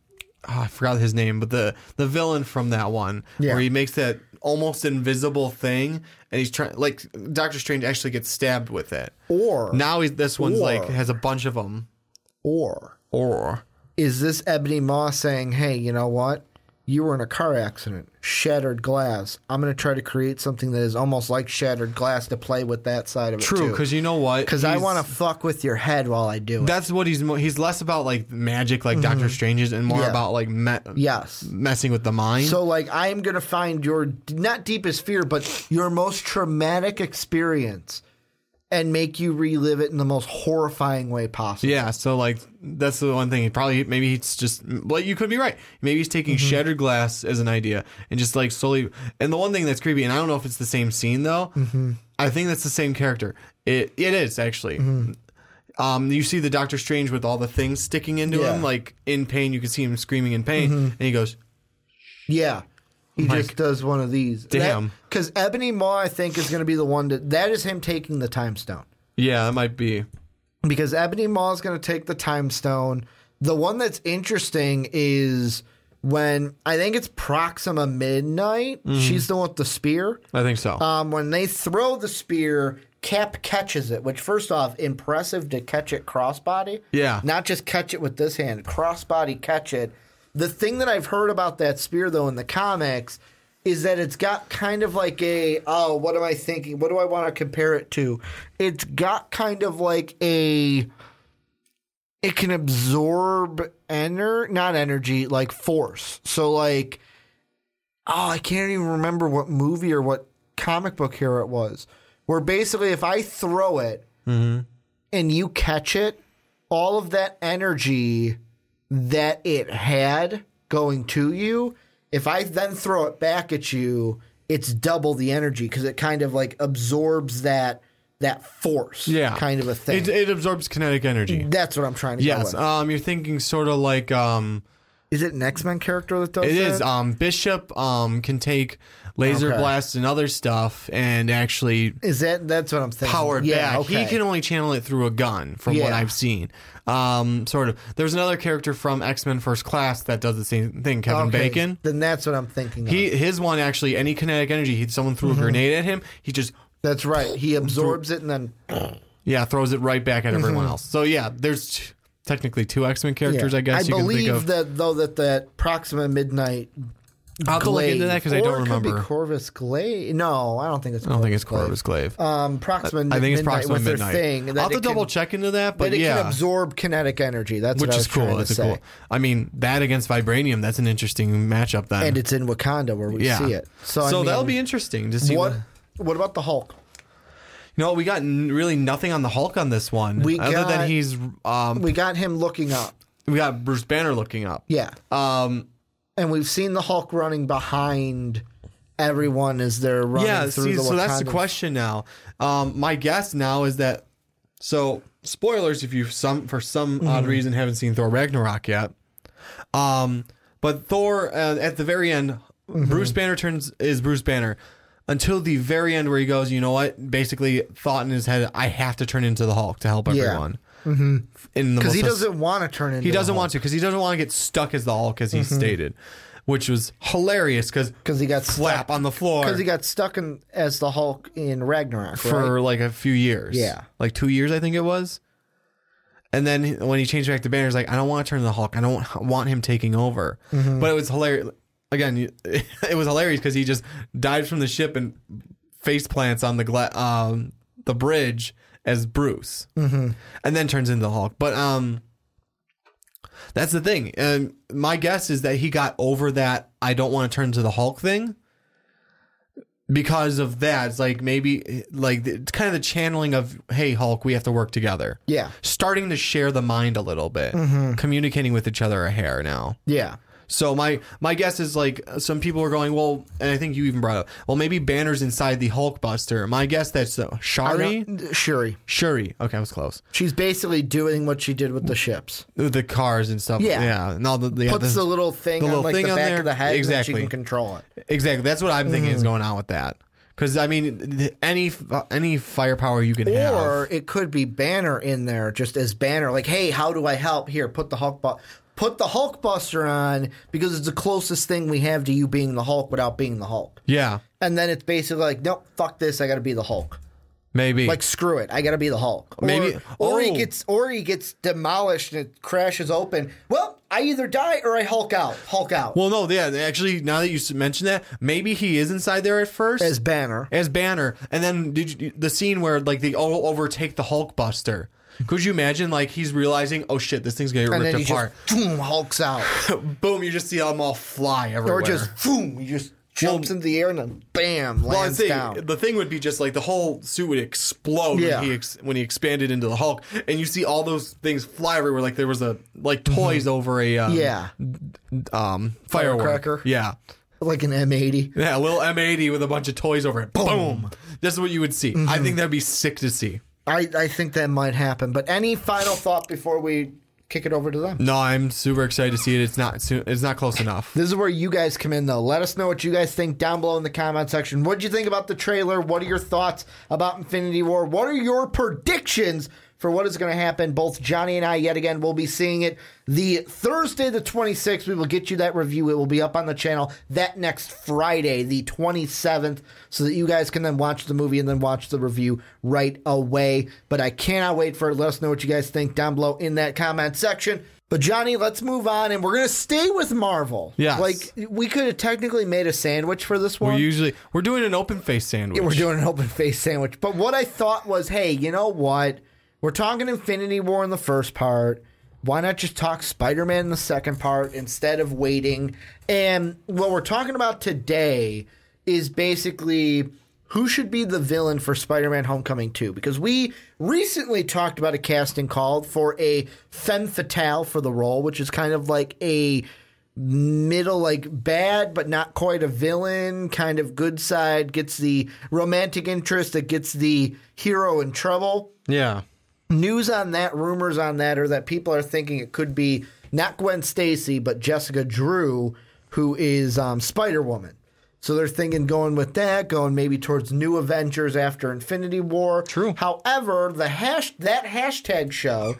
oh, I forgot his name, but the, the villain from that one, yeah. where he makes that almost invisible thing, and he's trying, like, Doctor Strange actually gets stabbed with it. Or now he's, this one's or, like has a bunch of them. Or or is this Ebony Maw saying, "Hey, you know what? You were in a car accident, shattered glass. I'm going to try to create something that is almost like shattered glass to play with that side of it." True, because you know what? Because I want to fuck with your head while I do it. That's what he's mo- he's less about like magic, like mm-hmm. Doctor Strange's, and more yeah. about like me- yes. messing with the mind. So like, I'm going to find your not deepest fear, but your most traumatic experience, and make you relive it in the most horrifying way possible. Yeah, so like that's the one thing. He probably maybe he's just well, you could be right. Maybe he's taking mm-hmm. shattered glass as an idea and just like slowly. And the one thing that's creepy, and I don't know if it's the same scene though. Mm-hmm. I think that's the same character. It it is actually. Mm-hmm. Um, you see the Doctor Strange with all the things sticking into yeah. him, like in pain. You can see him screaming in pain, mm-hmm. and he goes, "Yeah." He like, just does one of these. Damn. Because Ebony Maw, I think, is going to be the one that... That is him taking the time stone. Yeah, it might be. Because Ebony Maw is going to take the time stone. The one that's interesting is when... I think it's Proxima Midnight. Mm. She's the one with the spear. I think so. Um, when they throw the spear, Cap catches it, which, first off, impressive to catch it crossbody. Yeah. Not just catch it with this hand. Crossbody catch it. The thing that I've heard about that spear, though, in the comics is that it's got kind of like a, oh, what am I thinking? What do I want to compare it to? It's got kind of like a, it can absorb ener, not energy, like force. So like, oh, I can't even remember what movie or what comic book hero it was, where basically if I throw it mm-hmm. and you catch it, all of that energy that it had going to you, if I then throw it back at you, it's double the energy because it kind of like absorbs that that force yeah. kind of a thing. It, it absorbs kinetic energy. That's what I'm trying to yes. go with. Um, you're thinking sort of like... Um, is it an X-Men character that does it that? It is. Um, Bishop um, can take laser okay. blasts and other stuff and actually... Is that... That's what I'm thinking. Power it yeah, back. Okay. He can only channel it through a gun from yeah. what I've seen. Um, sort of. There's another character from X-Men First Class that does the same thing, Kevin okay. Bacon. Then that's what I'm thinking. He of. His one actually, any kinetic energy, he someone threw mm-hmm. a grenade at him, he just... That's right. He absorbs threw, it and then... Yeah, throws it right back at everyone mm-hmm. else. So yeah, there's t- technically two X-Men characters, yeah. I guess I you can think of. I believe that, though, that that Proxima Midnight... I'll have to look into that because I don't remember. Or it could be Corvus Glaive. No, I don't think it's Corvus Glaive. I don't think it's Corvus Glaive. Um, Proxima Midnight. I think it's Proxima Midnight. Midnight. Thing I'll have to double can, check into that, but that yeah. it can absorb kinetic energy. That's Which what I was is cool. That's cool. I mean, that against Vibranium, that's an interesting matchup then. And it's in Wakanda where we yeah. see it. So, so I mean, that'll be interesting to see. What, what about the Hulk? know, we got n- really nothing on the Hulk on this one. We other got, than he's um, we got him looking up. We got Bruce Banner looking up. Yeah. Um, and we've seen the Hulk running behind everyone as they're running yeah, through see, the Wakanda. So that's the question now. Um, my guess now is that so spoilers if you some for some mm-hmm. odd reason haven't seen Thor Ragnarok yet. Um, but Thor uh, at the very end, mm-hmm. Bruce Banner turns is Bruce Banner. Until the very end where he goes, you know what? Basically thought in his head, I have to turn into the Hulk to help everyone. Because yeah. mm-hmm. he doesn't want to turn into He doesn't the Hulk. want to because he doesn't want to get stuck as the Hulk as he mm-hmm. stated. Which was hilarious because he got flap stuck, on the floor. Because he got stuck in, as the Hulk in Ragnarok. For right? like a few years. Yeah. Like two years I think it was. And then when he changed back to Banner, he's like, I don't want to turn into the Hulk. I don't want him taking over. Mm-hmm. But it was hilarious. Again, it was hilarious because he just dives from the ship and face plants on the gla- um, the bridge as Bruce, mm-hmm. and then turns into Hulk. But um, that's the thing. And my guess is that he got over that I don't want to turn to the Hulk thing because of that. It's like maybe like it's kind of the channeling of, hey, Hulk, we have to work together. Yeah. Starting to share the mind a little bit, mm-hmm. communicating with each other a hair now. Yeah. So my, my guess is like some people are going, well, and I think you even brought up, well, maybe Banner's inside the Hulkbuster. My guess that's uh, Shuri? Shuri. Shuri. Okay, I was close. She's basically doing what she did with the ships. With the cars and stuff. Yeah. yeah. And all the, the, Puts the, the little thing the little on like thing the back on of the head exactly. and she can control it. Exactly. That's what I'm thinking mm. is going on with that. Because, I mean, any any firepower you can or have. Or it could be Banner in there just as Banner. Like, hey, how do I help? Here, put the Hulkbuster. Put the Hulkbuster on because it's the closest thing we have to you being the Hulk without being the Hulk. Yeah. And then it's basically like, nope, fuck this. I got to be the Hulk. Maybe. Like, screw it. I got to be the Hulk. Or, Maybe. Oh. Or, he gets, or he gets demolished and it crashes open. Well, I either die or I Hulk out. Hulk out. Well, no, yeah. Actually, now that you mentioned that, maybe he is inside there at first. As Banner. As Banner. And then did you, the scene where, like, they all overtake the Hulkbuster. Could you imagine, like, he's realizing, oh, shit, this thing's going to get ripped and then apart. Just, boom, Hulk's out. boom, you just see them all fly everywhere. Or just, boom, he just jumps well, into the air and then, bam, lands well, down. The thing would be just, like, the whole suit would explode yeah. when, he ex- when he expanded into the Hulk. And you see all those things fly everywhere. Like, there was, a like, toys mm-hmm. over a um, yeah. um, firework. Firecracker. Yeah. Like an M eighty. Yeah, a little M eighty with a bunch of toys over it. Boom. boom. This is what you would see. Mm-hmm. I think that'd be sick to see. I, I think that might happen. But any final thought before we kick it over to them? No, I'm super excited to see it. It's not it's not close enough. This is where you guys come in, though. Let us know what you guys think down below in the comment section. What did you think about the trailer? What are your thoughts about Infinity War? What are your predictions for what is going to happen? Both Johnny and I, yet again, will be seeing it the Thursday the twenty-sixth. We will get you that review. It will be up on the channel that next Friday, the twenty-seventh, so that you guys can then watch the movie and then watch the review right away. But I cannot wait for it. Let us know what you guys think down below in that comment section. But Johnny, let's move on, and we're going to stay with Marvel. Yeah, like, we could have technically made a sandwich for this one. We're usually, we're doing an open-faced sandwich. Yeah, we're doing an open-faced sandwich. But what I thought was, hey, you know what? We're talking Infinity War in the first part. Why not just talk Spider-Man in the second part instead of waiting? And what we're talking about today is basically who should be the villain for Spider-Man Homecoming two. Because we recently talked about a casting call for a femme fatale for the role, which is kind of like a middle, like bad, but not quite a villain, kind of good side, gets the romantic interest that gets the hero in trouble. Yeah. News on that, rumors on that, or that people are thinking it could be not Gwen Stacy, but Jessica Drew, who is um, Spider-Woman. So they're thinking going with that, going maybe towards New Avengers after Infinity War. True. However, the hash that hashtag show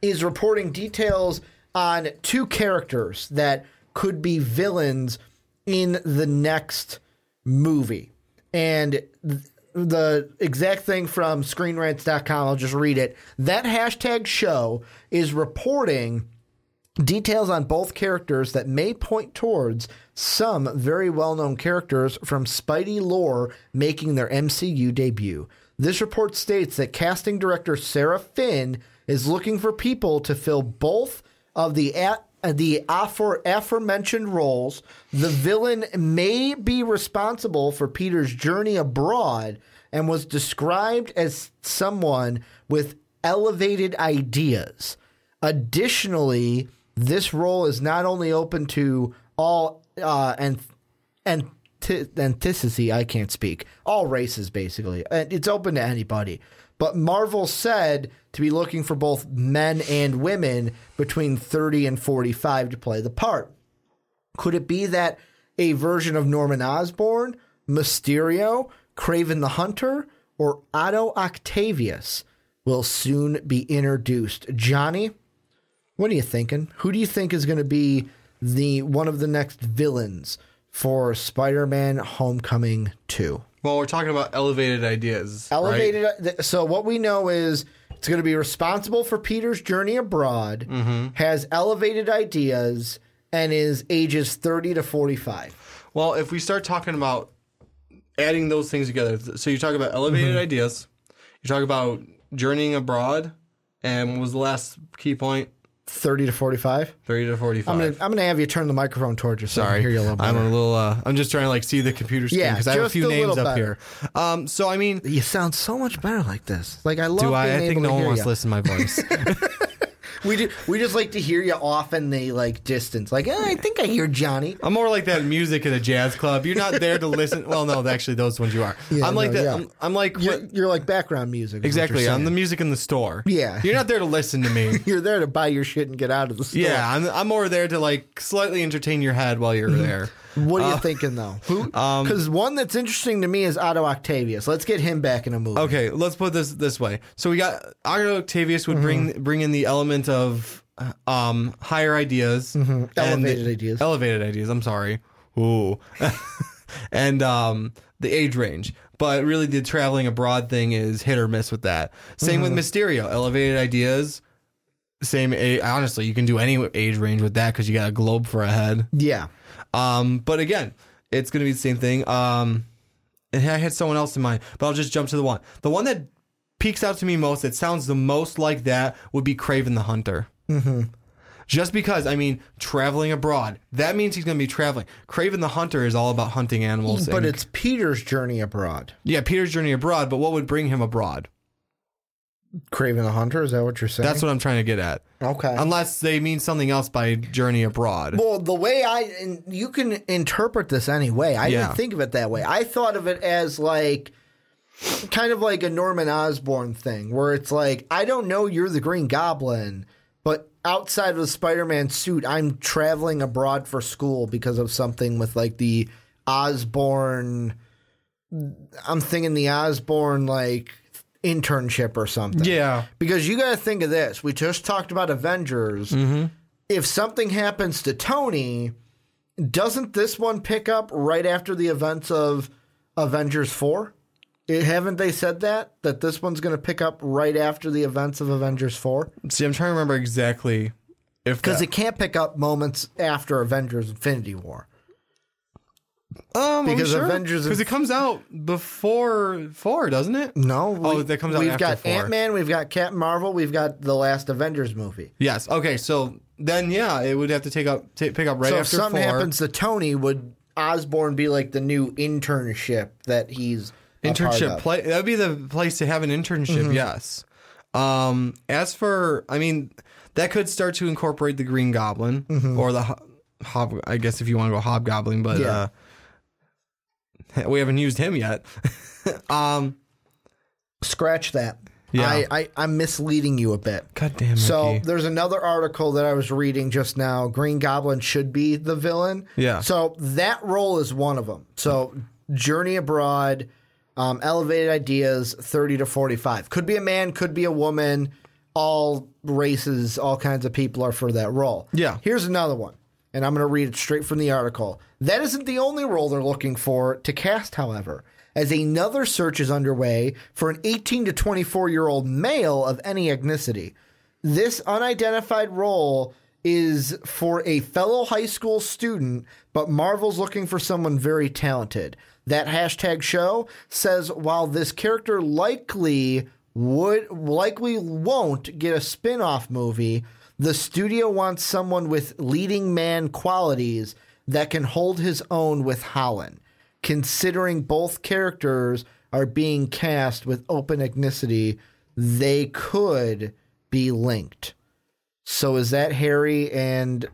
is reporting details on two characters that could be villains in the next movie. And Th- The exact thing from screen rants dot com, I'll just read it. That hashtag show is reporting details on both characters that may point towards some very well-known characters from Spidey lore making their M C U debut. This report states that casting director Sarah Finn is looking for people to fill both of the at The afore- aforementioned roles. The villain may be responsible for Peter's journey abroad and was described as someone with elevated ideas. Additionally, this role is not only open to all uh, and and t- antithesis, I can't speak, all races basically. It's open to anybody. But Marvel said to be looking for both men and women between thirty and forty-five to play the part. Could it be that a version of Norman Osborn, Mysterio, Kraven the Hunter, or Otto Octavius will soon be introduced? Johnny, what are you thinking? Who do you think is going to be the one of the next villains for Spider-Man Homecoming two? Well, we're talking about elevated ideas. Elevated. Right? So what we know is it's going to be responsible for Peter's journey abroad, mm-hmm. has elevated ideas, and is ages thirty to forty-five. Well, if we start talking about adding those things together, so you talk about elevated mm-hmm. ideas, you talk about journeying abroad, and what was the last key point? thirty to forty-five? thirty to forty-five. I'm going I'm to have you turn the microphone towards you so Sorry. I can hear you a little better. I'm a little, uh, I'm just trying to like see the computer screen because yeah, I have a few a names up better. Here. Um, so, I mean. You sound so much better like this. Like, I love Do being I? I able think no one wants to listen to my voice. we, do, we just like to hear you off in the like, distance. Like, eh, I think I hear Johnny. I'm more like that music at a jazz club. You're not there to listen. Well, no, actually, those ones you are. Yeah, I'm like no, that. Yeah. I'm, I'm like. You're, what, you're like background music. Exactly. I'm the music in the store. Yeah. You're not there to listen to me. You're there to buy your shit and get out of the store. Yeah. I'm, I'm more there to like slightly entertain your head while you're mm-hmm. there. What are you uh, thinking, though? Because um, one that's interesting to me is Otto Octavius. Let's get him back in a movie. Okay, let's put this this way. So we got Otto Octavius would mm-hmm. bring bring in the element of um, higher ideas. Mm-hmm. Elevated ideas. Elevated ideas, I'm sorry. Ooh. and um, the age range. But really the traveling abroad thing is hit or miss with that. Same mm-hmm. with Mysterio. Elevated ideas. Same age. Honestly, you can do any age range with that because you got a globe for a head. Yeah. Um, but again, it's going to be the same thing. Um, and I had someone else in mind, but I'll just jump to the one. The one that peaks out to me most, that sounds the most like that, would be Kraven the Hunter. Mm-hmm. Just because, I mean, traveling abroad, that means he's going to be traveling. Kraven the Hunter is all about hunting animals. But and, it's Peter's journey abroad. Yeah, Peter's journey abroad, but what would bring him abroad? Kraven the Hunter, is that what you're saying? That's what I'm trying to get at. Okay. Unless they mean something else by journey abroad. Well, the way I... And you can interpret this any way. I yeah. didn't think of it that way. I thought of it as like... Kind of like a Norman Osborn thing, where it's like, I don't know you're the Green Goblin, but outside of the Spider-Man suit, I'm traveling abroad for school because of something with like the Osborn... I'm thinking the Osborn like... internship or something. Yeah. Because you got to think of this. We just talked about Avengers. Mm-hmm. If something happens to Tony, doesn't this one pick up right after the events of Avengers four? It, haven't they said that? That this one's going to pick up right after the events of Avengers four? See, I'm trying to remember exactly if Because that... it can't pick up moments after Avengers Infinity War. Um, because sure. Avengers, because it comes out before four, doesn't it? No, we, oh, that comes out. We've after got four. Ant-Man, we've got Captain Marvel, we've got the last Avengers movie. Yes. Okay. So then, yeah, it would have to take up t- pick up right so after. So if something four. happens to Tony, would Osborn be like the new internship that he's internship play? That would be the place to have an internship. Mm-hmm. Yes. Um. As for, I mean, that could start to incorporate the Green Goblin mm-hmm. or the ho- hob. I guess if you want to go hobgoblin, but yeah. uh We haven't used him yet. um, Scratch that. Yeah. I, I, I'm misleading you a bit. God damn it. So Mickey. There's another article that I was reading just now. Green Goblin should be the villain. Yeah. So that role is one of them. So journey abroad, um, elevated ideas, thirty to forty-five. Could be a man, could be a woman. All races, all kinds of people are for that role. Yeah. Here's another one. And I'm going to read it straight from the article. That isn't the only role they're looking for to cast, however, as another search is underway for an eighteen to twenty-four-year-old male of any ethnicity. This unidentified role is for a fellow high school student, but Marvel's looking for someone very talented. That hashtag show says while this character likely would likely won't get a spin-off movie, the studio wants someone with leading man qualities that can hold his own with Holland, considering both characters are being cast with open ethnicity, they could be linked. So is that Harry and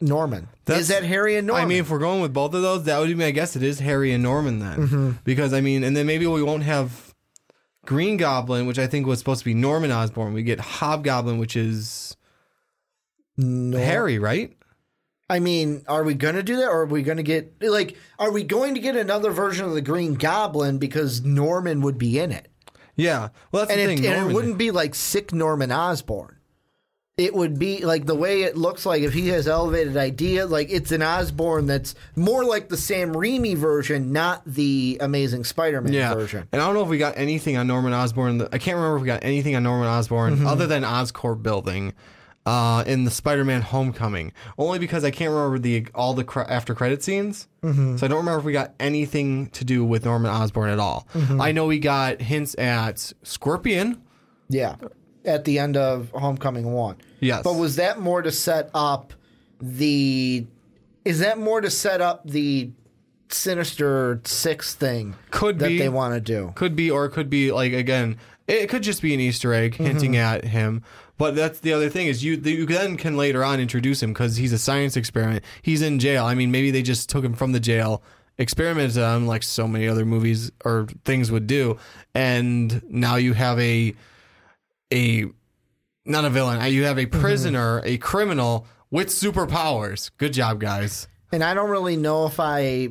Norman? That's, is that Harry and Norman? I mean, if we're going with both of those, that would be my guess. It is Harry and Norman then. Mm-hmm. Because, I mean, and then maybe we won't have Green Goblin, which I think was supposed to be Norman Osborn. We get Hobgoblin, which is no. Harry, right? I mean, are we going to do that, or are we going to get, like, are we going to get another version of the Green Goblin because Norman would be in it? Yeah. Well, that's and the it, thing. And Norman, it wouldn't be like sick Norman Osborn. It would be like the way it looks like if he has elevated idea, like it's an Osborn that's more like the Sam Raimi version, not the Amazing Spider-Man yeah. version. And I don't know if we got anything on Norman Osborn. I can't remember if we got anything on Norman Osborn mm-hmm. other than Oscorp building uh, in the Spider-Man Homecoming, only because I can't remember the all the cr- after credit scenes. Mm-hmm. So I don't remember if we got anything to do with Norman Osborn at all. Mm-hmm. I know we got hints at Scorpion. Yeah. At the end of Homecoming one. Yes. But was that more to set up the... Is that more to set up the Sinister Six thing could that be, they want to do? Could be, or it could be, like, again, it could just be an Easter egg hinting mm-hmm. at him. But that's the other thing is you, you then can later on introduce him because he's a science experiment. He's in jail. I mean, maybe they just took him from the jail, experimented on him like so many other movies or things would do. And now you have a... A not a villain. You have a prisoner, mm-hmm. a criminal with superpowers. Good job, guys. And I don't really know if I,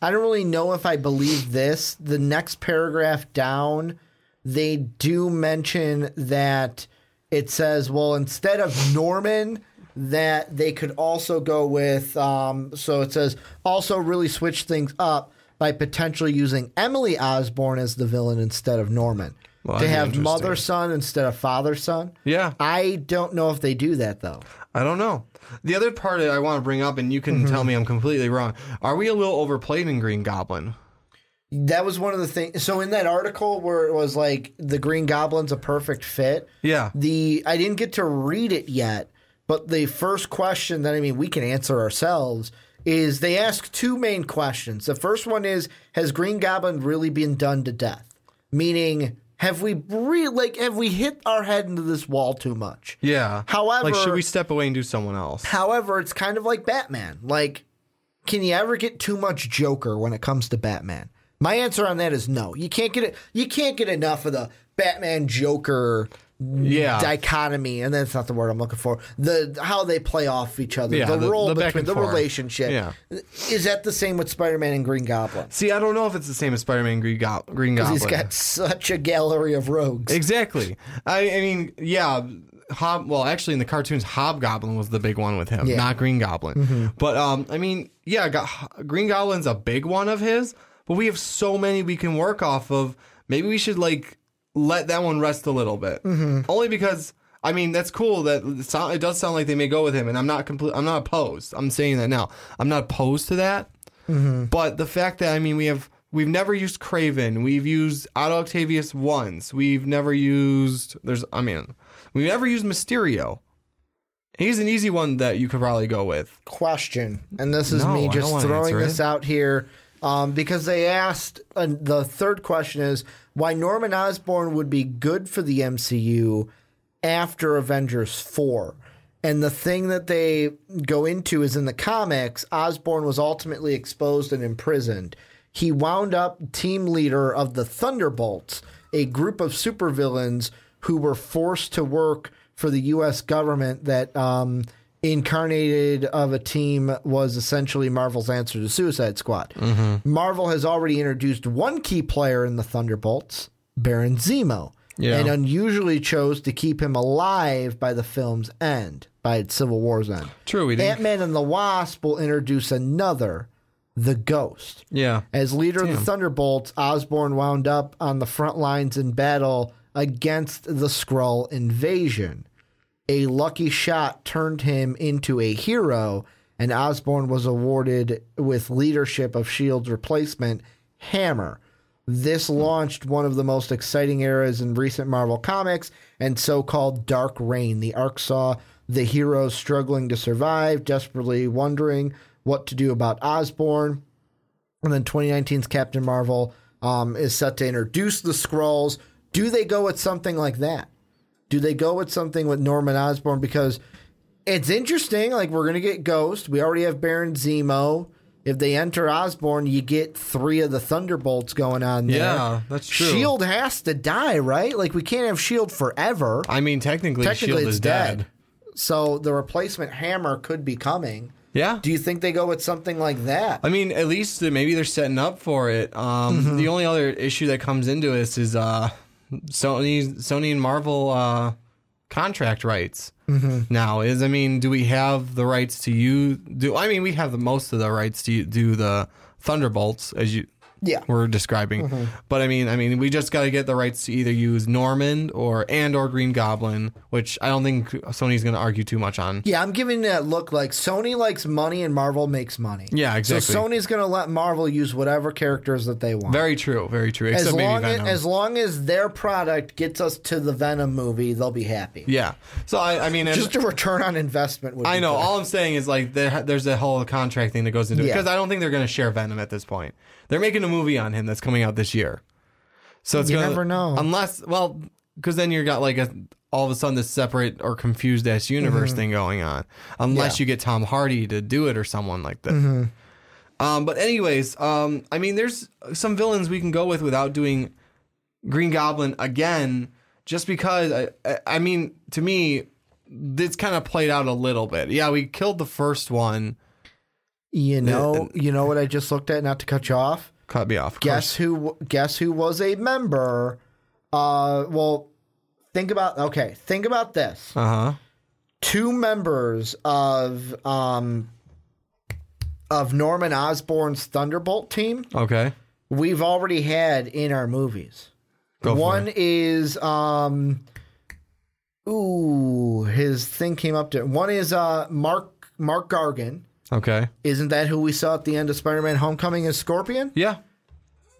I don't really know if I believe this. The next paragraph down, they do mention that it says, well, instead of Norman, that they could also go with. Um, so it says also really switch things up by potentially using Emily Osborne as the villain instead of Norman. Well, to have mother-son instead of father-son? Yeah. I don't know if they do that, though. I don't know. The other part that I want to bring up, and you can mm-hmm. tell me I'm completely wrong, are we a little overplayed in Green Goblin? That was one of the things. So in that article where it was like, the Green Goblin's a perfect fit. Yeah. The I didn't get to read it yet, but the first question that, I mean, we can answer ourselves is they ask two main questions. The first one is, has Green Goblin really been done to death? Meaning... Have we re- like have we hit our head into this wall too much? Yeah. However, like, should we step away and do someone else? However, it's kind of like Batman. Like, can you ever get too much Joker when it comes to Batman? My answer on that is no. You can't get it. You can't get enough of the Batman Joker yeah. dichotomy, and that's not the word I'm looking for. The how they play off each other, yeah, the, the role the between the forth. relationship. Yeah. Is that the same with Spider-Man and Green Goblin? See, I don't know if it's the same as Spider-Man and Green, Go- Green Goblin. Because he's got such a gallery of rogues. Exactly. I, I mean, yeah. Hob. Well, actually, in the cartoons, Hobgoblin was the big one with him, yeah. not Green Goblin. Mm-hmm. But um, I mean, yeah, got, Green Goblin's a big one of his. But we have so many we can work off of. Maybe we should, like, let that one rest a little bit. Mm-hmm. Only because, I mean, that's cool. That it does sound like they may go with him, and I'm not compl- I'm not opposed. I'm saying that now. I'm not opposed to that. Mm-hmm. But the fact that, I mean, we have, we've never used Kraven. We've used Otto Octavius once. We've never used, there's, I mean, we've never used Mysterio. He's an easy one that you could probably go with. Question. And this is no, me just throwing this it. out here. Um, because they asked, uh, the third question is why Norman Osborn would be good for the M C U after Avengers four. And the thing that they go into is in the comics, Osborn was ultimately exposed and imprisoned. He wound up team leader of the Thunderbolts, a group of supervillains who were forced to work for the U S government that... Um, incarnated of a team was essentially Marvel's answer to Suicide Squad. Mm-hmm. Marvel has already introduced one key player in the Thunderbolts, Baron Zemo, yeah. and unusually chose to keep him alive by the film's end, by Civil War's end. True, we did. Ant-Man and the Wasp will introduce another, the Ghost. Yeah. As leader Damn. of the Thunderbolts, Osborn wound up on the front lines in battle against the Skrull invasion. A lucky shot turned him into a hero, and Osborn was awarded with leadership of S H I E L D's replacement, Hammer. This launched one of the most exciting eras in recent Marvel comics and so-called Dark Reign. The arc saw the heroes struggling to survive, desperately wondering what to do about Osborn. And then twenty nineteen's Captain Marvel um, is set to introduce the Skrulls. Do they go with something like that? Do they go with something with Norman Osborn? Because it's interesting. Like, we're going to get Ghost. We already have Baron Zemo. If they enter Osborn, you get three of the Thunderbolts going on there. Yeah, that's true. S H I E L D has to die, right? Like, we can't have S H I E L D forever. I mean, technically, technically S H I E L D is dead. dead. So the replacement Hammer could be coming. Yeah. Do you think they go with something like that? I mean, at least maybe they're setting up for it. Um, mm-hmm. The only other issue that comes into this is uh, Sony, Sony and Marvel uh, contract rights. Mm-hmm. Now is, I mean, do we have the rights to you? Do I mean we have the most of the rights to do the Thunderbolts as you yeah. were describing? Mm-hmm. But I mean, I mean, we just got to get the rights to either use Norman or and or Green Goblin, which I don't think Sony's going to argue too much on. Yeah, I'm giving that look like Sony likes money and Marvel makes money. Yeah, exactly. So Sony's going to let Marvel use whatever characters that they want. Very true, very true. Except as long maybe Venom. as as long as their product gets us to the Venom movie, they'll be happy. Yeah. So I, I mean, just a return on investment. Would I know. Be all I'm saying is like there, there's a whole contract thing that goes into yeah. it because I don't think they're going to share Venom at this point. They're making a movie on him that's coming out this year, so it's you gonna, never know unless well because then you've got like a all of a sudden this separate or confused ass universe mm-hmm. thing going on unless yeah. you get Tom Hardy to do it or someone like that. Mm-hmm. Um, but anyways, um, I mean, there's some villains we can go with without doing Green Goblin again, just because I I, I mean to me this kind of played out a little bit. Yeah, we killed the first one. You know, you know what I just looked at, not to cut you off? Cut me off. Of guess course. who guess who was a member? Uh, well, think about okay, think about this. Uh-huh. Two members of um of Norman Osborn's Thunderbolt team. Okay. We've already had in our movies. Go One for it. is um ooh, his thing came up to one is uh Mark Mark Gargan. Okay. Isn't that who we saw at the end of Spider-Man Homecoming as Scorpion? Yeah.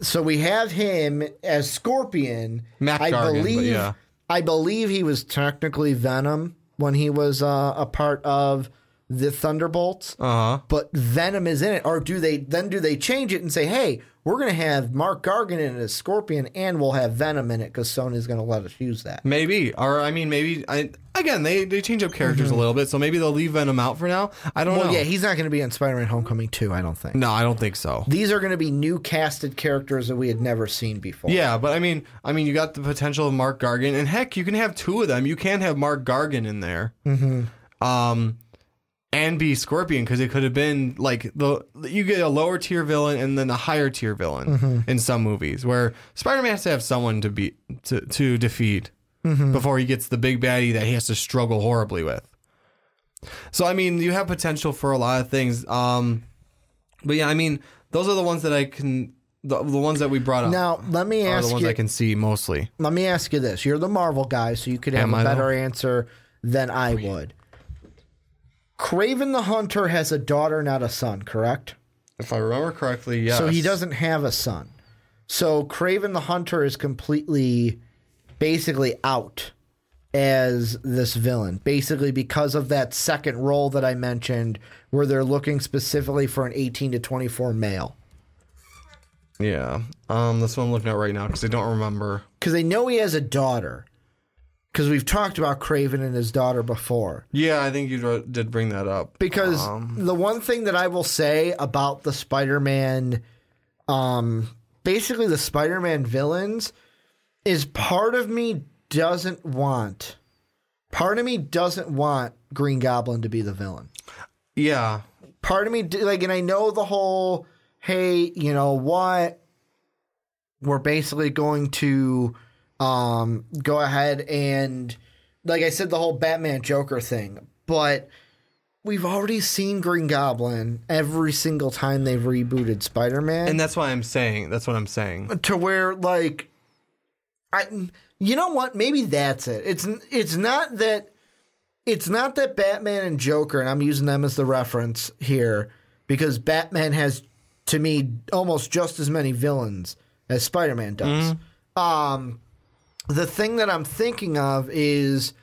So we have him as Scorpion. Mac I Gargan, believe but yeah. I believe he was technically Venom when he was uh, a part of the Thunderbolts. Uh-huh. But Venom is in it. Or do they then do they change it and say, hey, we're going to have Mark Gargan in it as Scorpion and we'll have Venom in it because Sony's going to let us use that. Maybe. Or, I mean, maybe. I, again, they, they change up characters mm-hmm. a little bit, so maybe they'll leave Venom out for now. I don't well, know. Well, yeah, he's not going to be in Spider-Man Homecoming two, I don't think. No, I don't think so. These are going to be new casted characters that we had never seen before. Yeah, but, I mean, I mean, you got the potential of Mark Gargan. And, heck, you can have two of them. You can have Mark Gargan in there. Mm-hmm. Um... And be Scorpion because it could have been like the you get a lower tier villain and then a higher tier villain mm-hmm. in some movies where Spider-Man has to have someone to be to, to defeat mm-hmm. before he gets the big baddie that he has to struggle horribly with. So I mean you have potential for a lot of things, um, but yeah I mean those are the ones that I can the, the ones that we brought up. Now let me ask are the ones you, I can see mostly. Let me ask you this: you're the Marvel guy, so you could have Am a I better though? answer than I would. Kraven the Hunter has a daughter, not a son, correct? If I remember correctly, yes. So he doesn't have a son. So Kraven the Hunter is completely, basically out as this villain, basically because of that second role that I mentioned where they're looking specifically for an eighteen to twenty-four male. Yeah. Um, that's what I'm looking at right now because I don't remember. Because they know he has a daughter. Because we've talked about Kraven and his daughter before. Yeah, I think you did bring that up. Because um, the one thing that I will say about the Spider-Man, um, basically the Spider-Man villains, is part of me doesn't want, part of me doesn't want Green Goblin to be the villain. Yeah. Part of me, like, and I know the whole, hey, you know what, we're basically going to... Um, go ahead and, like I said, the whole Batman Joker thing, but we've already seen Green Goblin every single time they've rebooted Spider-Man. And that's why I'm saying, that's what I'm saying. To where, like, I, you know what? Maybe that's it. It's, it's not that, it's not that Batman and Joker, and I'm using them as the reference here, because Batman has, to me, almost just as many villains as Spider-Man does. Mm-hmm. Um... The thing that I'm thinking of is,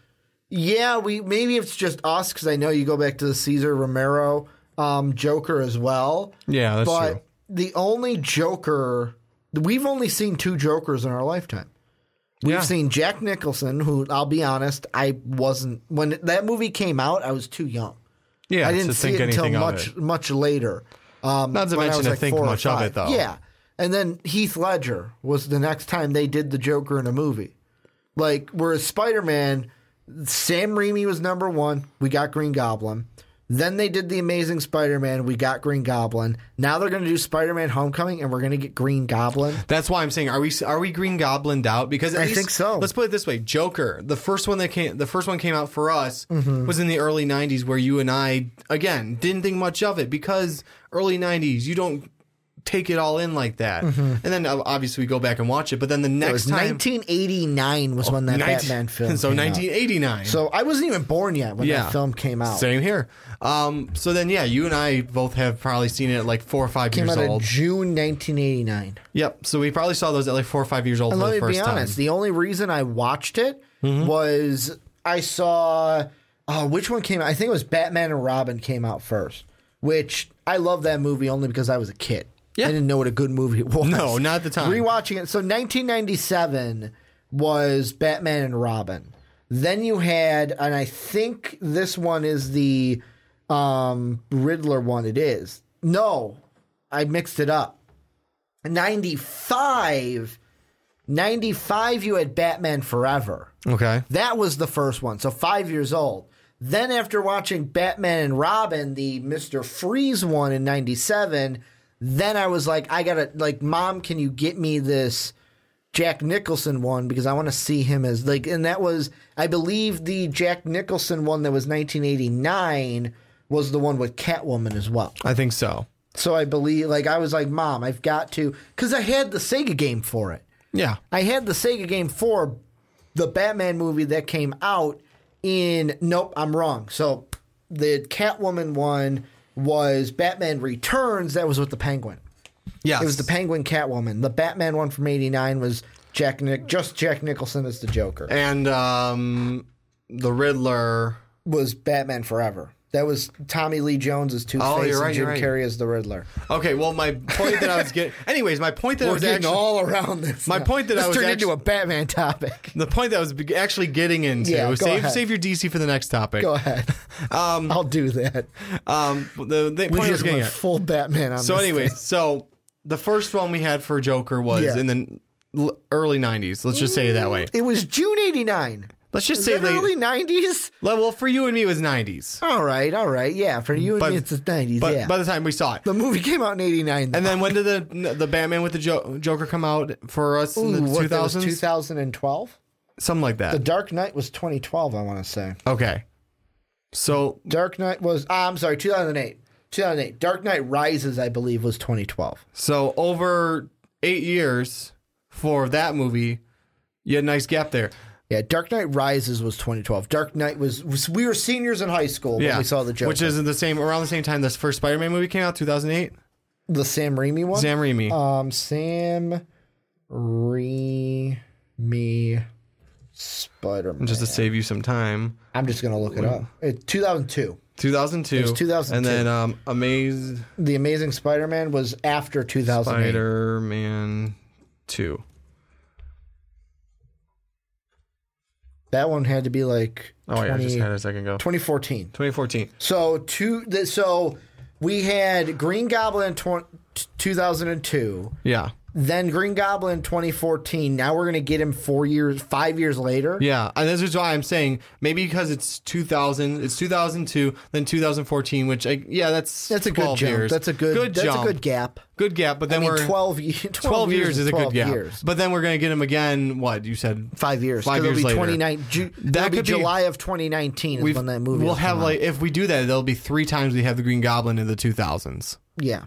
yeah, we maybe it's just us because I know you go back to the Cesar Romero um, Joker as well. Yeah, that's but true. But the only Joker we've only seen two Jokers in our lifetime. We've yeah. seen Jack Nicholson, who, I'll be honest, I wasn't... When that movie came out, I was too young. Yeah, I didn't see it until much it. much later. Um, Not to mention to like think much of it, though. Yeah. And then Heath Ledger was the next time they did the Joker in a movie. Like, whereas Spider-Man, Sam Raimi was number one. We got Green Goblin. Then they did The Amazing Spider-Man. We got Green Goblin. Now they're going to do Spider-Man Homecoming, and we're going to get Green Goblin. That's why I'm saying, are we are we Green Goblined out? Because at I least, think so. Let's put it this way: Joker, the first one that came, the first one came out for us mm-hmm. was in the early nineties, where you and I again didn't think much of it because early nineties, you don't take it all in like that. Mm-hmm. And then obviously we go back and watch it. But then the next time, nineteen eighty-nine was oh, when that nineteen Batman film. So came nineteen eighty-nine. Out. So I wasn't even born yet when yeah. that film came out. Same here. Um, so then, yeah, you and I both have probably seen it at like four or five came years out old. Of June nineteen eighty-nine. Yep. So we probably saw those at like four or five years old. And for let me the first be honest. Time. The only reason I watched it mm-hmm. was I saw oh, which one came out? I think it was Batman and Robin came out first. Which I love that movie only because I was a kid. Yeah. I didn't know what a good movie it was. No, not at the time. Rewatching it. So nineteen ninety-seven was Batman and Robin. Then you had, and I think this one is the um, Riddler one. It is. No, I mixed it up. ninety-five, ninety-five you had Batman Forever. Okay. That was the first one. So five years old. Then after watching Batman and Robin, the Mister Freeze one in ninety-seven... Then I was like, I gotta, like, Mom, can you get me this Jack Nicholson one? Because I want to see him as, like, and that was, I believe the Jack Nicholson one that was nineteen eighty-nine was the one with Catwoman as well. I think so. So I believe, like, I was like, Mom, I've got to, because I had the Sega game for it. Yeah. I had the Sega game for the Batman movie that came out in, nope, I'm wrong. So the Catwoman one was Batman Returns. That was with the Penguin. Yes. It was the Penguin Catwoman. The Batman one from eighty-nine was Jack Nick, just Jack Nicholson as the Joker. And um, the Riddler was Batman Forever. That was Tommy Lee Jones as Two-Face oh, you're right, and Jim you're right. Carrey as the Riddler. Okay, well, my point that I was getting... Anyways, my point that We're I was getting actually, all around this. My now. point that Let's I was... Let's turn actually, into a Batman topic. The point that I was actually getting into... Yeah, was go save, ahead. Save your D C for the next topic. Go ahead. Um, I'll do that. Um, the, the we point just I was getting went at. full Batman on so this. So anyways, thing. so the first one we had for Joker was yeah. in the early nineties. Let's just say it that way. It was June eighty-nine. Let's just Is say that early nineties. Well, for you and me, it was nineties. All right, all right, yeah. For you and but, me, it's the nineties. But yeah. by the time we saw it, the movie came out in eighty-nine. Though. And then when did the the Batman with the jo- Joker come out for us Ooh, in the two thousands? Two thousand and twelve, something like that. The Dark Knight was twenty twelve. I want to say. Okay, so Dark Knight was. Uh, I'm sorry, two thousand eight. Two thousand eight. Dark Knight Rises, I believe, was twenty twelve. So over eight years for that movie, you had a nice gap there. Yeah, Dark Knight Rises was twenty twelve. Dark Knight was, was we were seniors in high school when yeah, we saw the Joker, which is the same around the same time this first Spider-Man movie came out, two thousand eight. The Sam Raimi one. Sam Raimi. Um, Sam Raimi Spider-Man. Just to save you some time, I'm just gonna look it up. It, two thousand two. two thousand two. It was two thousand two. And then um, Amaz- The Amazing Spider-Man was after two thousand eight. Spider-Man two. That one had to be like oh yeah, I just had a second ago. twenty fourteen. twenty fourteen. So two. Th- so we had Green Goblin tw- two thousand two. Yeah. Then Green Goblin twenty fourteen. Now we're gonna get him four years, five years later. Yeah, and this is why I'm saying maybe because it's two thousand, it's two thousand two, then two thousand fourteen. Which I, yeah, that's that's a good jump. Years. That's a good, good that's jump. a good gap. Good gap. But then I mean, we're twelve, twelve, twelve years is a good gap. Years. But then we're gonna get him again. What you said? Five years. Five years later. Ju- that could be July of twenty nineteen is when that movie. We'll have like out. If we do that, there'll be three times we have the Green Goblin in the two thousands. Yeah.